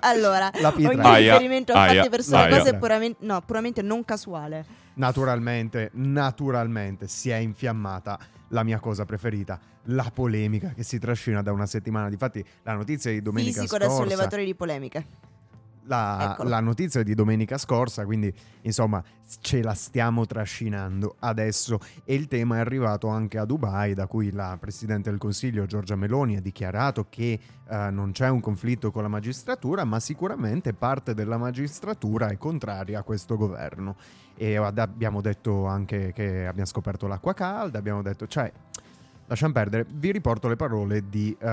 Allora, la P tre. Ogni aia, riferimento a fatti persone, cose è puramente, no, puramente non casuale. Naturalmente, naturalmente si è infiammata la mia cosa preferita, la polemica che si trascina da una settimana. Difatti la notizia di domenica Fisico scorsa. Fisico da sollevatore di polemiche. La, la notizia di domenica scorsa, quindi insomma ce la stiamo trascinando adesso, e il tema è arrivato anche a Dubai, da cui la Presidente del Consiglio Giorgia Meloni ha dichiarato che eh, non c'è un conflitto con la magistratura, ma sicuramente parte della magistratura è contraria a questo governo, e abbiamo detto anche che abbiamo scoperto l'acqua calda, abbiamo detto, cioè lasciamo perdere. Vi riporto le parole di, uh,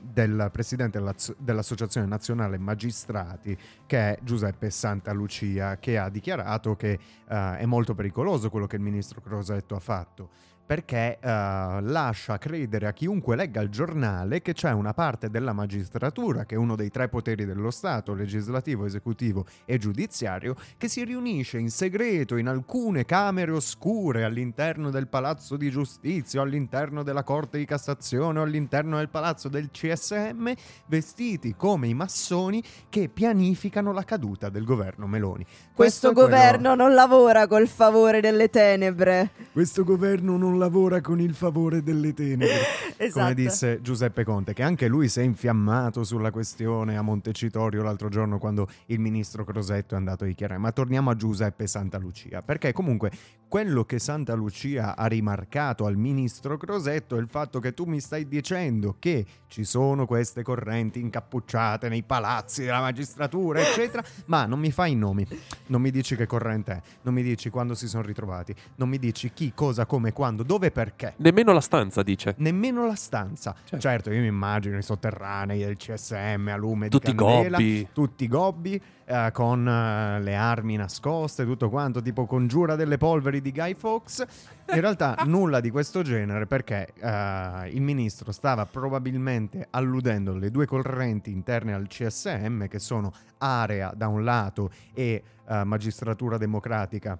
del presidente dell'Associazione Nazionale Magistrati, che è Giuseppe Santa Lucia, che ha dichiarato che uh, è molto pericoloso quello che il ministro Crosetto ha fatto, perché uh, lascia credere a chiunque legga il giornale che c'è una parte della magistratura, che è uno dei tre poteri dello Stato, legislativo, esecutivo e giudiziario, che si riunisce in segreto in alcune camere oscure all'interno del Palazzo di Giustizia, all'interno della Corte di Cassazione, all'interno del Palazzo del C S M, vestiti come i massoni che pianificano la caduta del governo Meloni. Questo, questo governo quello... non lavora col favore delle tenebre. Questo governo non lavora con il favore delle tenebre. Esatto. Come disse Giuseppe Conte, che anche lui si è infiammato sulla questione a Montecitorio l'altro giorno quando il ministro Crosetto è andato a dichiarare. Ma torniamo a Giuseppe Santa Lucia, perché comunque quello che Santa Lucia ha rimarcato al ministro Crosetto è il fatto che tu mi stai dicendo che ci sono queste correnti incappucciate nei palazzi della magistratura eccetera, ma non mi fai i nomi, non mi dici che corrente è, non mi dici quando si sono ritrovati, non mi dici chi, cosa, come, quando, dove, perché. Nemmeno la stanza, dice. Nemmeno la stanza. Certo, certo, io mi immagino i sotterranei del C S M a lume tutti di candela, gobbi. Tutti gobbi, eh, con eh, le armi nascoste, tutto quanto, tipo Congiura delle polveri di Guy Fawkes. In realtà nulla di questo genere, perché eh, il ministro stava probabilmente alludendo alle due correnti interne al C S M, che sono area da un lato e eh, magistratura democratica.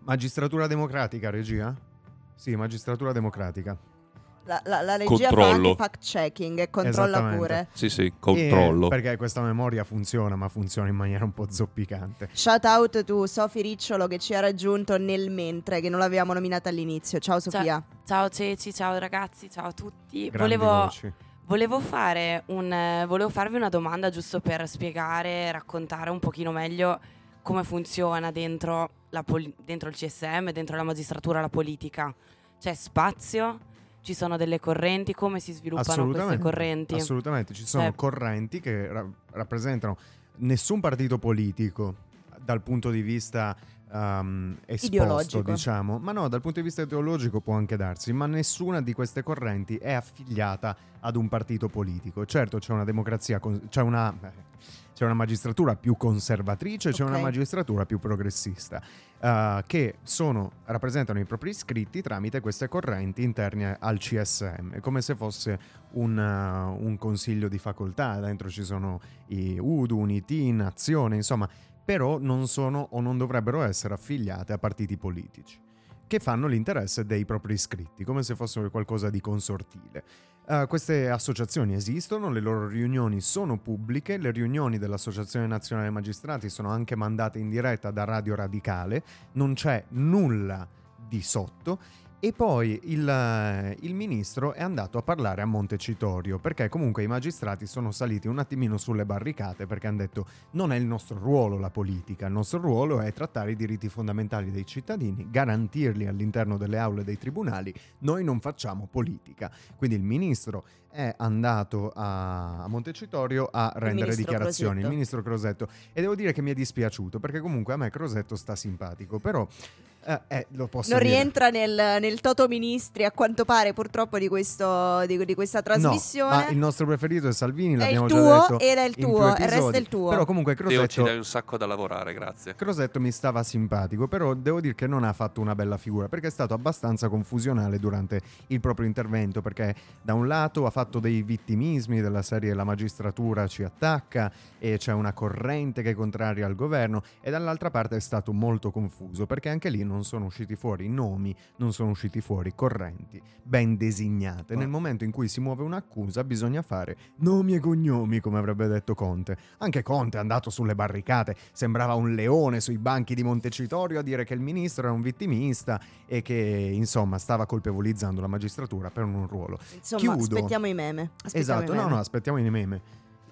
Magistratura democratica, regia? Sì, magistratura democratica. La, la, la regia fa anche fact-checking, controlla pure. Sì, sì, controllo. E perché questa memoria funziona, ma funziona in maniera un po' zoppicante. Shout out to Sofia Ricciolo, che ci ha raggiunto nel mentre, che non l'avevamo nominata all'inizio. Ciao Sofia. Ciao, ciao Ceci, ciao ragazzi, ciao a tutti. Grandi volevo voci. volevo fare un volevo farvi una domanda, giusto per spiegare, raccontare un pochino meglio come funziona dentro la pol- dentro il C S M, dentro la magistratura, la politica. C'è spazio? Ci sono delle correnti? Come si sviluppano queste correnti? Assolutamente, ci sono eh. correnti che ra- rappresentano nessun partito politico dal punto di vista um, esposto, ideologico, diciamo, ma no, dal punto di vista ideologico può anche darsi, ma nessuna di queste correnti è affiliata ad un partito politico. Certo, c'è una democrazia, con- c'è una... Eh, c'è una magistratura più conservatrice, c'è okay. una magistratura più progressista, uh, che sono, rappresentano i propri iscritti tramite queste correnti interne al C S M. È come se fosse un, uh, un consiglio di facoltà, dentro ci sono i U D U, Uniti, Nazione, insomma, però non sono o non dovrebbero essere affiliate a partiti politici, che fanno l'interesse dei propri iscritti, come se fossero qualcosa di consortile. Uh, queste associazioni esistono, le loro riunioni sono pubbliche, le riunioni dell'Associazione Nazionale Magistrati sono anche mandate in diretta da Radio Radicale, non c'è nulla di sotto. E poi il, il ministro è andato a parlare a Montecitorio, perché comunque i magistrati sono saliti un attimino sulle barricate, perché hanno detto non è il nostro ruolo la politica, il nostro ruolo è trattare i diritti fondamentali dei cittadini, garantirli all'interno delle aule dei tribunali, noi non facciamo politica. Quindi il ministro è andato a Montecitorio a rendere dichiarazioni, Crosetto. Il ministro Crosetto, e devo dire che mi è dispiaciuto, perché comunque a me Crosetto sta simpatico, però... Eh, eh, lo posso non dire. Rientra nel, nel toto ministri, a quanto pare, purtroppo, di, questo, di, di questa trasmissione. No, ma il nostro preferito è Salvini, è l'abbiamo il tuo, già detto, era il tuo, resta il tuo. Però comunque Crosetto, io ci dai un sacco da lavorare, grazie. Crosetto mi stava simpatico, però devo dire che non ha fatto una bella figura, perché è stato abbastanza confusionale durante il proprio intervento, perché da un lato ha fatto dei vittimismi della serie la magistratura ci attacca e c'è una corrente che è contraria al governo, e dall'altra parte è stato molto confuso, perché anche lì non sono usciti fuori nomi, non sono usciti fuori correnti ben designate. Nel momento in cui si muove un'accusa bisogna fare nomi e cognomi, come avrebbe detto Conte. Anche Conte è andato sulle barricate, sembrava un leone sui banchi di Montecitorio a dire che il ministro era un vittimista e che insomma stava colpevolizzando la magistratura per un ruolo. Insomma, Chiudo. aspettiamo i meme. Aspettiamo esatto, i meme. no no, aspettiamo i meme.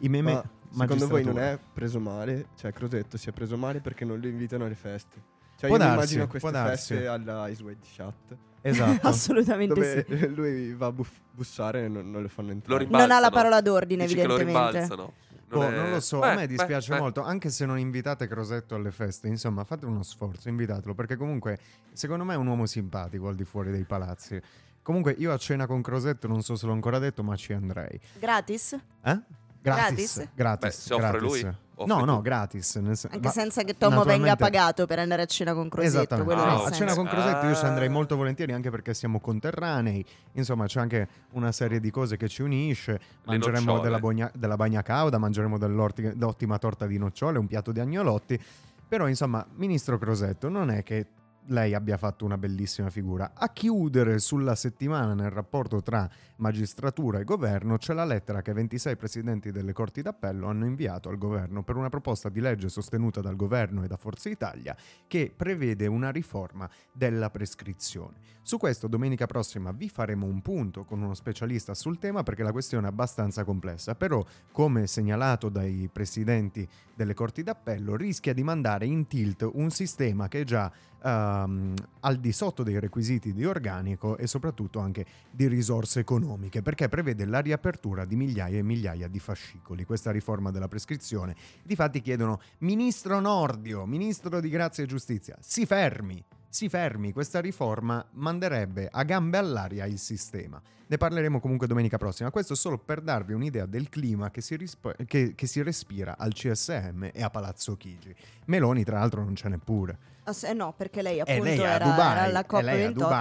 I meme Ma secondo voi non è preso male? Cioè Crosetto si è preso male perché non lo invitano alle feste. Cioè può io darsi, mi immagino queste feste alla Ice White Chat. Esatto. Assolutamente dove sì. Lui va a buff- bussare e non, non lo fanno entrare. Lo non ha la parola d'ordine, Dici evidentemente. Che lo Non, oh, è... non lo so, beh, a me dispiace beh, molto beh. Anche se non invitate Crosetto alle feste, insomma fate uno sforzo, invitatelo, perché comunque secondo me è un uomo simpatico al di fuori dei palazzi. Comunque io a cena con Crosetto, non so se l'ho ancora detto, ma ci andrei. Gratis? Eh? Gratis, gratis, gratis. Beh, se offre gratis. lui No, no, gratis nel sen- anche senza che Tom naturalmente... venga pagato per andare a cena con Crosetto. Esatto, ah, a cena con Crosetto io ci andrei molto volentieri, anche perché siamo conterranei. Insomma c'è anche una serie di cose che ci unisce. Mangeremo della, bogna- della bagna cauda, mangeremo dell'ottima torta di nocciole, un piatto di agnolotti. Però insomma, ministro Crosetto, non è che lei abbia fatto una bellissima figura. A chiudere sulla settimana nel rapporto tra magistratura e governo c'è la lettera che ventisei presidenti delle corti d'appello hanno inviato al governo per una proposta di legge sostenuta dal governo e da Forza Italia che prevede una riforma della prescrizione. Su questo domenica prossima vi faremo un punto con uno specialista sul tema, perché la questione è abbastanza complessa, però come segnalato dai presidenti delle corti d'appello rischia di mandare in tilt un sistema che è già Um, al di sotto dei requisiti di organico e soprattutto anche di risorse economiche, perché prevede la riapertura di migliaia e migliaia di fascicoli, questa riforma della prescrizione. Difatti chiedono: ministro Nordio, ministro di Grazia e Giustizia, si fermi, si fermi, questa riforma manderebbe a gambe all'aria il sistema. Ne parleremo comunque domenica prossima. Questo solo per darvi un'idea del clima che si, risp- che, che si respira al C S M e a Palazzo Chigi. Meloni tra l'altro non ce n'è pure. Eh no, perché lei appunto lei era, Dubai, era alla C O P ventotto.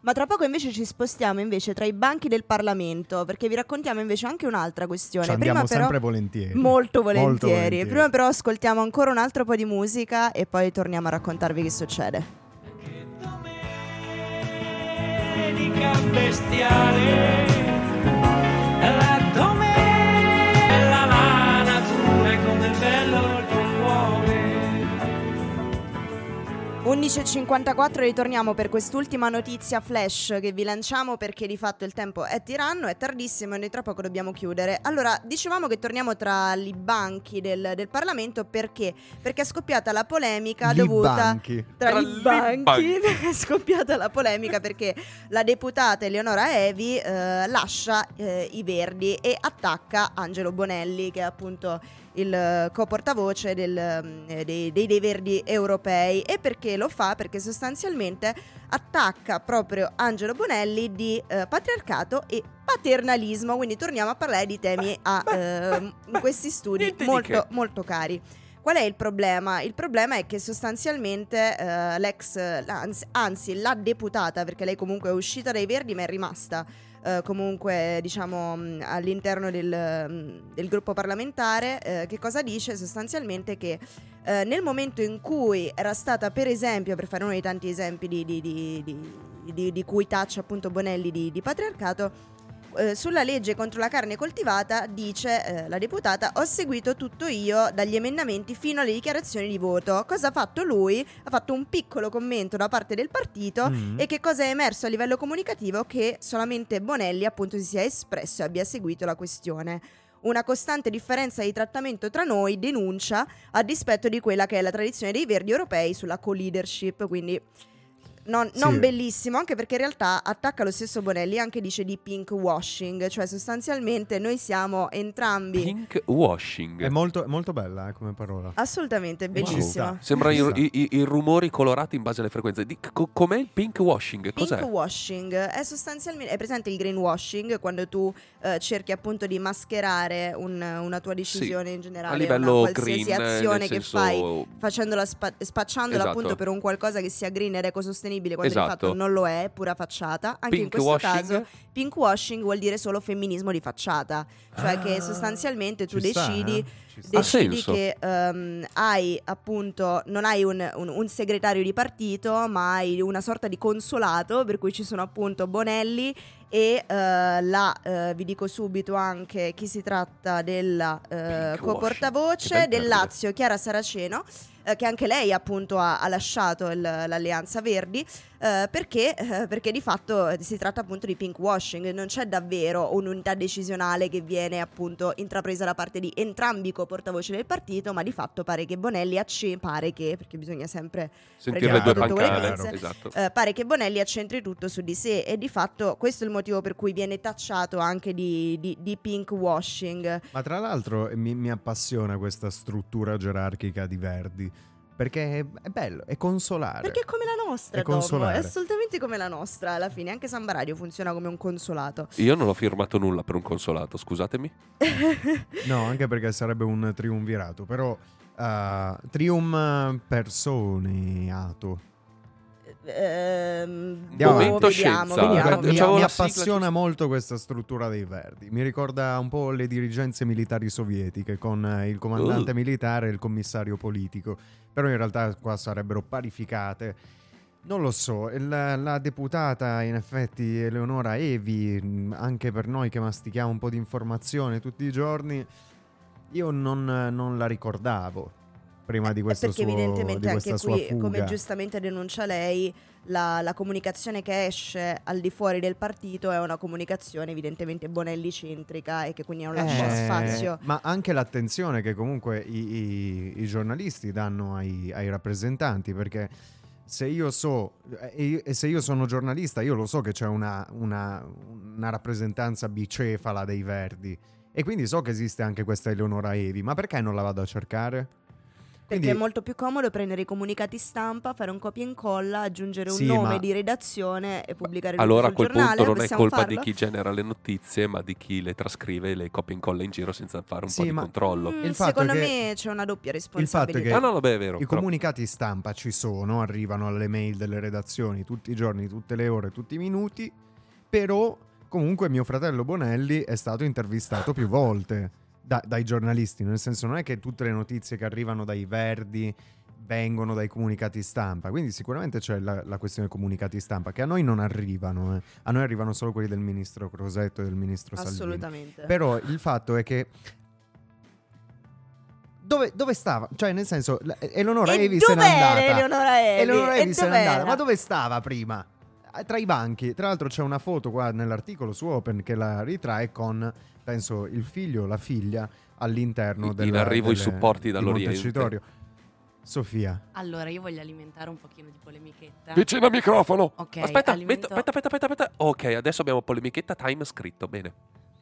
Ma tra poco invece ci spostiamo invece tra i banchi del Parlamento, perché vi raccontiamo invece anche un'altra questione. Ci andiamo Prima sempre però, volentieri. Molto volentieri. Molto volentieri. Prima però ascoltiamo ancora un altro po' di musica e poi torniamo a raccontarvi che succede. Che domenica bestiale, la domenica, la natura con del bello. undici e cinquantaquattro, ritorniamo per quest'ultima notizia flash che vi lanciamo, perché di fatto il tempo è tiranno, è tardissimo e noi tra poco dobbiamo chiudere. Allora, dicevamo che torniamo tra i banchi del, del Parlamento, perché? Perché è scoppiata la polemica gli dovuta banchi. Tra, tra i banchi, banchi. È scoppiata la polemica perché la deputata Eleonora Evi eh, lascia eh, i Verdi e attacca Angelo Bonelli, che è appunto il co-portavoce del, eh, dei, dei, dei Verdi europei. E perché lo fa? Perché sostanzialmente attacca proprio Angelo Bonelli di eh, patriarcato e paternalismo. Quindi torniamo a parlare di temi a eh, in questi studi molto, molto cari. Qual è il problema? Il problema è che sostanzialmente eh, l'ex, anzi la deputata, perché lei comunque è uscita dai Verdi ma è rimasta Uh, comunque diciamo mh, all'interno del, mh, del gruppo parlamentare, uh, che cosa dice sostanzialmente? Che uh, nel momento in cui era stata, per esempio, per fare uno dei tanti esempi di, di, di, di, di, di cui taccia appunto Bonelli di, di patriarcato, uh, sulla legge contro la carne coltivata dice uh, la deputata: ho seguito tutto io dagli emendamenti fino alle dichiarazioni di voto. Cosa ha fatto lui? Ha fatto un piccolo commento da parte del partito, mm-hmm. e che cosa è emerso a livello comunicativo? Che solamente Bonelli appunto si sia espresso e abbia seguito la questione. Una costante differenza di trattamento tra noi, denuncia, a dispetto di quella che è la tradizione dei Verdi europei sulla co-leadership. Quindi Non, non sì. bellissimo, anche perché in realtà attacca lo stesso Bonelli, anche dice di pink washing, cioè sostanzialmente noi siamo entrambi pink washing. È molto, molto bella eh, come parola. Assolutamente, bellissima. Wow. Sembra i, i, i rumori colorati in base alle frequenze. Di, co, com'è il pink washing? Cos'è? Pink washing è sostanzialmente, è presente il green washing, quando tu eh, cerchi appunto di mascherare un, una tua decisione, sì, in generale, a livello una qualsiasi green, azione che senso... fai, facendola spa- spacciandola, esatto, appunto per un qualcosa che sia green ed ecosostenibile disponibile quando esatto. di fatto non lo è, pura facciata. Anche pink in questo washing. caso pinkwashing vuol dire solo femminismo di facciata, cioè ah, che sostanzialmente tu decidi, sta, decidi che um, hai appunto non hai un, un, un segretario di partito, ma hai una sorta di consolato per cui ci sono appunto Bonelli e uh, la uh, vi dico subito anche chi si tratta della uh, co-portavoce del Lazio, Chiara Saraceno, uh, che anche lei appunto ha, ha lasciato il, l'Alleanza Verdi uh, perché uh, perché di fatto si tratta appunto di pinkwashing. Non c'è davvero un'unità decisionale che viene appunto intrapresa da parte di entrambi i co-portavoci del partito, ma di fatto pare che Bonelli acce- pare che perché bisogna sempre sentire le due pancare, no? Esatto. uh, pare che Bonelli accentri tutto su di sé, e di fatto questo è il motivo per cui viene tacciato anche di, di, di pink washing. Ma tra l'altro mi, mi appassiona questa struttura gerarchica di Verdi, perché è bello, è consolare. Perché è come la nostra, è, Tom, è assolutamente come la nostra alla fine. Anche Samba Radio funziona come un consolato. Io non ho firmato nulla per un consolato, scusatemi. No, anche perché sarebbe un triumvirato, però uh, trium personeato. Ehm, Momento boh, vediamo, vediamo, vediamo. Mi appassiona molto questa struttura dei Verdi. Mi ricorda un po' le dirigenze militari sovietiche, con il comandante uh. militare e il commissario politico. Però in realtà qua sarebbero parificate. Non lo so, la, la deputata in effetti Eleonora Evi, anche per noi che mastichiamo un po' di informazione tutti i giorni, io non, non la ricordavo prima di questo suo, evidentemente di questa anche qui, fuga. Come giustamente denuncia lei, la, la comunicazione che esce al di fuori del partito è una comunicazione evidentemente bonellicentrica e che quindi non lascia eh, spazio. Ma anche l'attenzione che comunque i, i, i giornalisti danno ai, ai rappresentanti, perché se io so e, e se io sono giornalista, io lo so che c'è una, una, una rappresentanza bicefala dei Verdi, e quindi so che esiste anche questa Eleonora Evi, ma perché non la vado a cercare? Perché quindi è molto più comodo prendere i comunicati stampa, fare un copia e incolla, aggiungere un sì, nome ma... di redazione e pubblicare il giornale. Allora a quel giornale, punto non è colpa farlo? di chi genera le notizie, ma di chi le trascrive e le copia e incolla in giro senza fare un sì, po' ma... di controllo. Mm, secondo che... me c'è una doppia responsabilità. Il fatto è che ah, no, vabbè, è vero, i però... comunicati stampa ci sono, arrivano alle mail delle redazioni tutti i giorni, tutte le ore, tutti i minuti, però comunque mio fratello Bonelli è stato intervistato più volte. Da, dai giornalisti, nel senso non è che tutte le notizie che arrivano dai Verdi vengono dai comunicati stampa, quindi sicuramente c'è la, la questione comunicati stampa, che a noi non arrivano, eh. A noi arrivano solo quelli del ministro Crosetto e del ministro Salvini. Assolutamente. Però il fatto è che Dove, dove stava? Cioè, nel senso, Eleonora Evi se n'è andata. Eleonora Evi? Eleonora Evi se n'è andata. Ma dove stava prima? Tra i banchi. Tra l'altro c'è una foto qua nell'articolo su Open che la ritrae con, penso, il figlio o la figlia all'interno del, in arrivo delle, i supporti dall'Oriente Montecitorio. Sofia, allora io voglio alimentare un pochino di polemichetta. Vicino al microfono, okay, aspetta, alimento... metto, aspetta, aspetta, aspetta, aspetta. Ok, adesso abbiamo polemichetta time scritto, bene.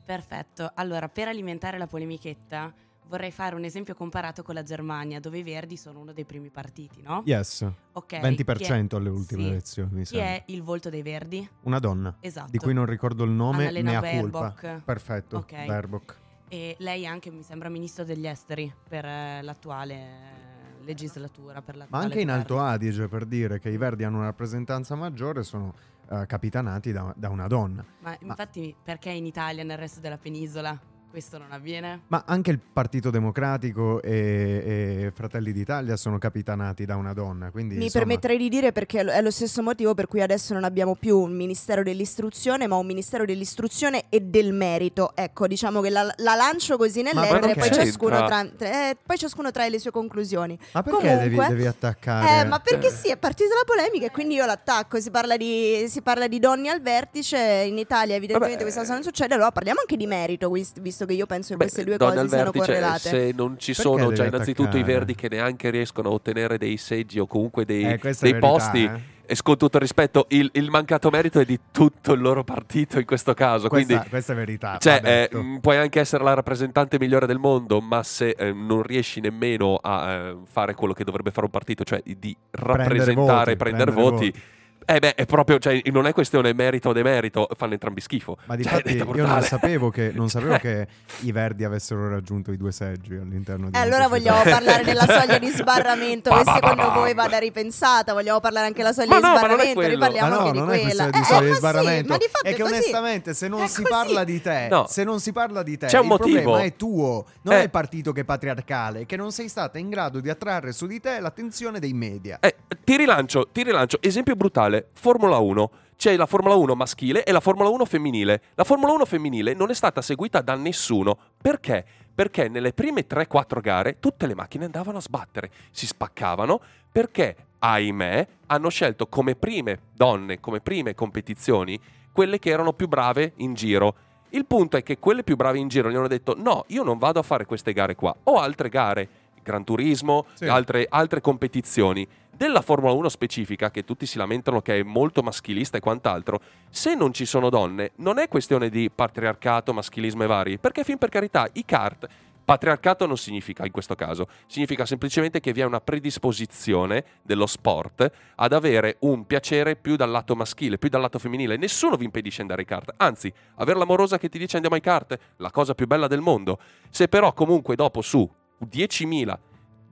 Perfetto, allora per alimentare la polemichetta vorrei fare un esempio comparato con la Germania, dove i Verdi sono uno dei primi partiti, no? Yes, okay, venti per cento è... alle ultime sì. elezioni. Mi chi sembra. È il volto dei Verdi? Una donna, esatto, di cui non ricordo il nome, ne ha colpa. Perfetto, okay. Baerbock. E lei anche, mi sembra, ministro degli esteri per eh, l'attuale eh, legislatura. Per l'attuale. Ma anche in Alto Adige, per dire che i Verdi hanno una rappresentanza maggiore, sono eh, capitanati da, da una donna. Ma, Ma infatti perché in Italia e nel resto della penisola questo non avviene? Ma anche il Partito Democratico e, e Fratelli d'Italia sono capitanati da una donna, quindi mi insomma... permetterei di dire, perché è lo stesso motivo per cui adesso non abbiamo più un Ministero dell'Istruzione, ma un Ministero dell'Istruzione e del Merito. Ecco, diciamo che la, la lancio così nell'etere, poi ciascuno, tra, eh, poi ciascuno trae le sue conclusioni. Ma perché Comunque, devi, devi attaccare? Eh, ma perché eh. sì, è partita la polemica e quindi io l'attacco. Si parla di, si parla di donne al vertice, in Italia evidentemente Vabbè. questa cosa non succede, allora parliamo anche di merito, visto che io penso che Beh, queste due cose siano correlate. Se non ci perché sono già innanzitutto attaccare? i Verdi che neanche riescono a ottenere dei seggi o comunque dei, eh, dei verità, posti eh. E con tutto rispetto il, il mancato merito è di tutto il loro partito in questo caso, questa, quindi questa è verità, cioè, eh, puoi anche essere la rappresentante migliore del mondo, ma se eh, non riesci nemmeno a eh, fare quello che dovrebbe fare un partito, cioè di rappresentare, prendere voti, prendere prendere voti, voti. Eh beh, è proprio, cioè, non è questione merito o demerito, fanno entrambi schifo. Ma di cioè, fatto io non sapevo che non sapevo che i Verdi avessero raggiunto i due seggi all'interno di... Eh, allora vogliamo parlare della soglia di sbarramento che secondo voi vada ripensata, vogliamo parlare anche della soglia ma di sbarramento, no, riparliamo ma no, anche non di quella. È di soglia eh, di sbarramento. Ma di fatto è che così. Onestamente se non è si così. Parla di te, no. se non si parla di te, C'è un il motivo. Problema è tuo, non eh. è il partito che è patriarcale, che non sei stata in grado di attrarre su di te l'attenzione dei media. Eh, ti rilancio, ti rilancio, esempio brutale. Formula uno. C'è la Formula uno maschile e la Formula uno femminile. La Formula uno femminile non è stata seguita da nessuno. Perché? Perché nelle prime tre quattro gare tutte le macchine andavano a sbattere, si spaccavano, perché, ahimè, hanno scelto come prime donne, come prime competizioni, quelle che erano più brave in giro. Il punto è che quelle più brave in giro gli hanno detto: no, io non vado a fare queste gare qua, ho altre gare, Gran Turismo, sì. altre, altre competizioni. Della Formula uno specifica, che tutti si lamentano che è molto maschilista e quant'altro, se non ci sono donne non è questione di patriarcato, maschilismo e vari, perché fin per carità i kart, patriarcato non significa in questo caso, significa semplicemente che vi è una predisposizione dello sport ad avere un piacere più dal lato maschile, più dal lato femminile. Nessuno vi impedisce andare ai kart, anzi, avere l'amorosa che ti dice andiamo ai kart, la cosa più bella del mondo. Se però comunque dopo su diecimila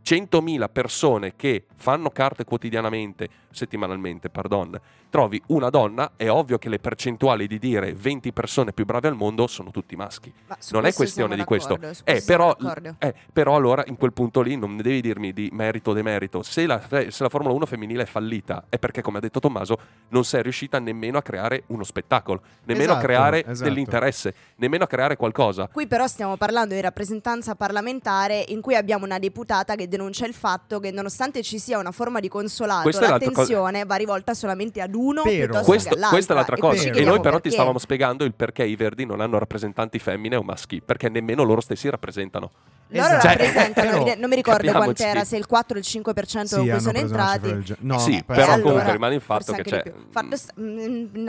centomila persone che fanno kart quotidianamente, settimanalmente, pardon, trovi una donna, è ovvio che le percentuali di dire venti persone più brave al mondo sono tutti maschi. Non è questione di questo. Eh, però, eh, però allora in quel punto lì non devi dirmi di merito o demerito. Se la, se la Formula uno femminile è fallita è perché, come ha detto Tommaso, non sei riuscita nemmeno a creare uno spettacolo, nemmeno esatto, a creare esatto. dell'interesse, nemmeno a creare qualcosa. Qui però stiamo parlando di rappresentanza parlamentare in cui abbiamo una deputata che denuncia il fatto che nonostante ci sia una forma di consolato, l'attenzione co- va rivolta solamente ad uno piuttosto questo, che all'altra. Questa è l'altra cosa. E, e noi però perché. ti stavamo spiegando il perché i Verdi non hanno rappresentanti femmine o maschi, perché nemmeno loro stessi rappresentano. Loro cioè, rappresentano, eh, non mi ricordo quant'era, se il quattro o il cinque per cento sì, con cui sono entrati. Ge- no, sì, però, però comunque allora, rimane il fatto che c'è. Fatto,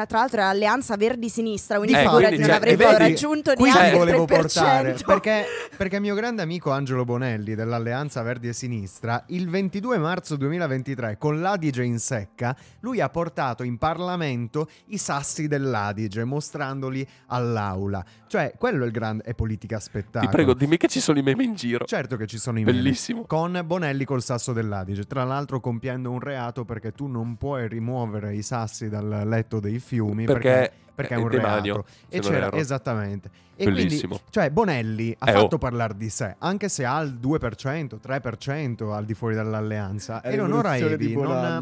tra l'altro è l'alleanza Verdi-Sinistra, quindi, eh, quindi non cioè, avrebbero vedi, raggiunto neanche il tre per cento. Perché, perché mio grande amico Angelo Bonelli dell'alleanza Verdi e Sinistra, il ventidue marzo duemilaventitré, con l'Adige in secca, lui ha portato in Parlamento i sassi dell'Adige, mostrandoli all'aula. Cioè, quello è il grande, è politica spettacolo. Ti prego, dimmi che ci sono i meme in giro. Certo che ci sono i meme. Bellissimo. Con Bonelli col sasso dell'Adige, tra l'altro compiendo un reato, perché tu non puoi rimuovere i sassi dal letto dei fiumi perché... perché... perché è un reato. E c'era esattamente. E bellissimo. Quindi, cioè, Bonelli ha eh, fatto oh. parlare di sé, anche se ha il due per cento, tre per cento al di fuori dall'alleanza. È Eleonora Evi non ha...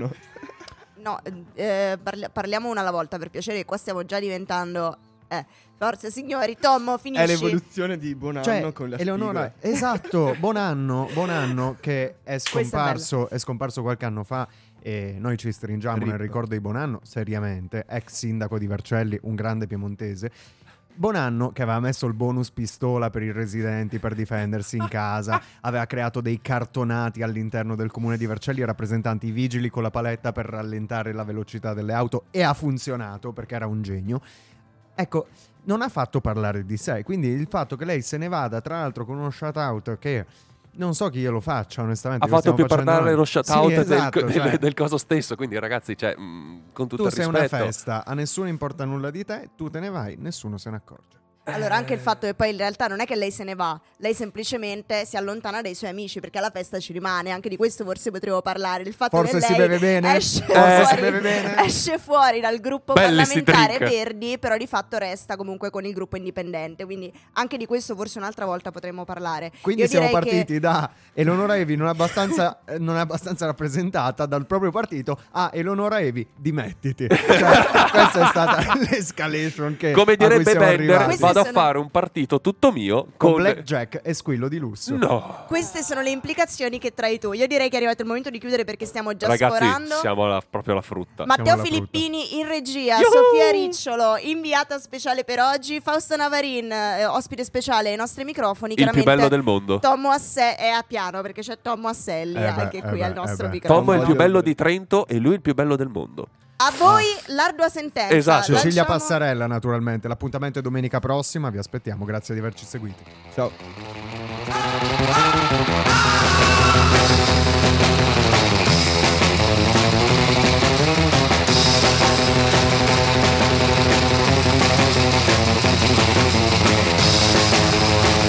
No, eh, parliamo una alla volta per piacere, che qua stiamo già diventando eh Forza signori, Tommo, finisci. È l'evoluzione di Bonanno, cioè, con la Eleonora, esatto, Bonanno, Bonanno che è scomparso, è, è scomparso qualche anno fa. E noi ci stringiamo Rippo. nel ricordo di Bonanno, seriamente, ex sindaco di Vercelli, un grande piemontese. Bonanno che aveva messo il bonus pistola per i residenti per difendersi in casa, aveva creato dei cartonati all'interno del comune di Vercelli rappresentanti i vigili con la paletta per rallentare la velocità delle auto, e ha funzionato perché era un genio. Ecco, non ha fatto parlare di sé, quindi il fatto che lei se ne vada, tra l'altro con uno shout out che non so chi glielo faccia, onestamente. Ha fatto più parlare noi. lo shout out sì, esatto, del, cioè. del, del coso stesso. Quindi ragazzi, cioè, mh, con tutto tu il rispetto, tu sei una festa, a nessuno importa nulla di te, tu te ne vai, nessuno se ne accorge. Allora anche il fatto che poi in realtà non è che lei se ne va, lei semplicemente si allontana dai suoi amici, perché alla festa ci rimane. Anche di questo forse potremmo parlare. Il fatto forse che lei si beve bene. Esce, eh, fuori, si beve bene. esce fuori dal gruppo Belli parlamentare Verdi, però di fatto resta comunque con il gruppo indipendente. Quindi anche di questo forse un'altra volta potremmo parlare. Quindi Io siamo partiti che... da Eleonora Evi non abbastanza, non abbastanza rappresentata dal proprio partito a Eleonora Evi dimettiti, cioè, questa è stata l'escalation che, come direbbe Bender, vado a fare un partito tutto mio con, con blackjack e squillo di lusso. No, queste sono le implicazioni che trai tu. Io direi che è arrivato il momento di chiudere, perché stiamo già ragazzi, sforando. Siamo la, proprio la frutta. Matteo la Filippini frutta. in regia, Yuhu! Sofia Ricciolo inviata speciale per oggi, Fausto Navarin eh, ospite speciale ai nostri microfoni, il più bello del mondo. Tommo Asse- è a piano perché c'è Tommo Asselli eh anche beh, qui eh al beh, nostro eh microfono. Tommo è il più bello di Trento e lui il più bello del mondo. A voi l'ardua sentenza. Esatto. Cecilia Passarella, naturalmente. L'appuntamento è domenica prossima. Vi aspettiamo. Grazie di averci seguito. Ciao.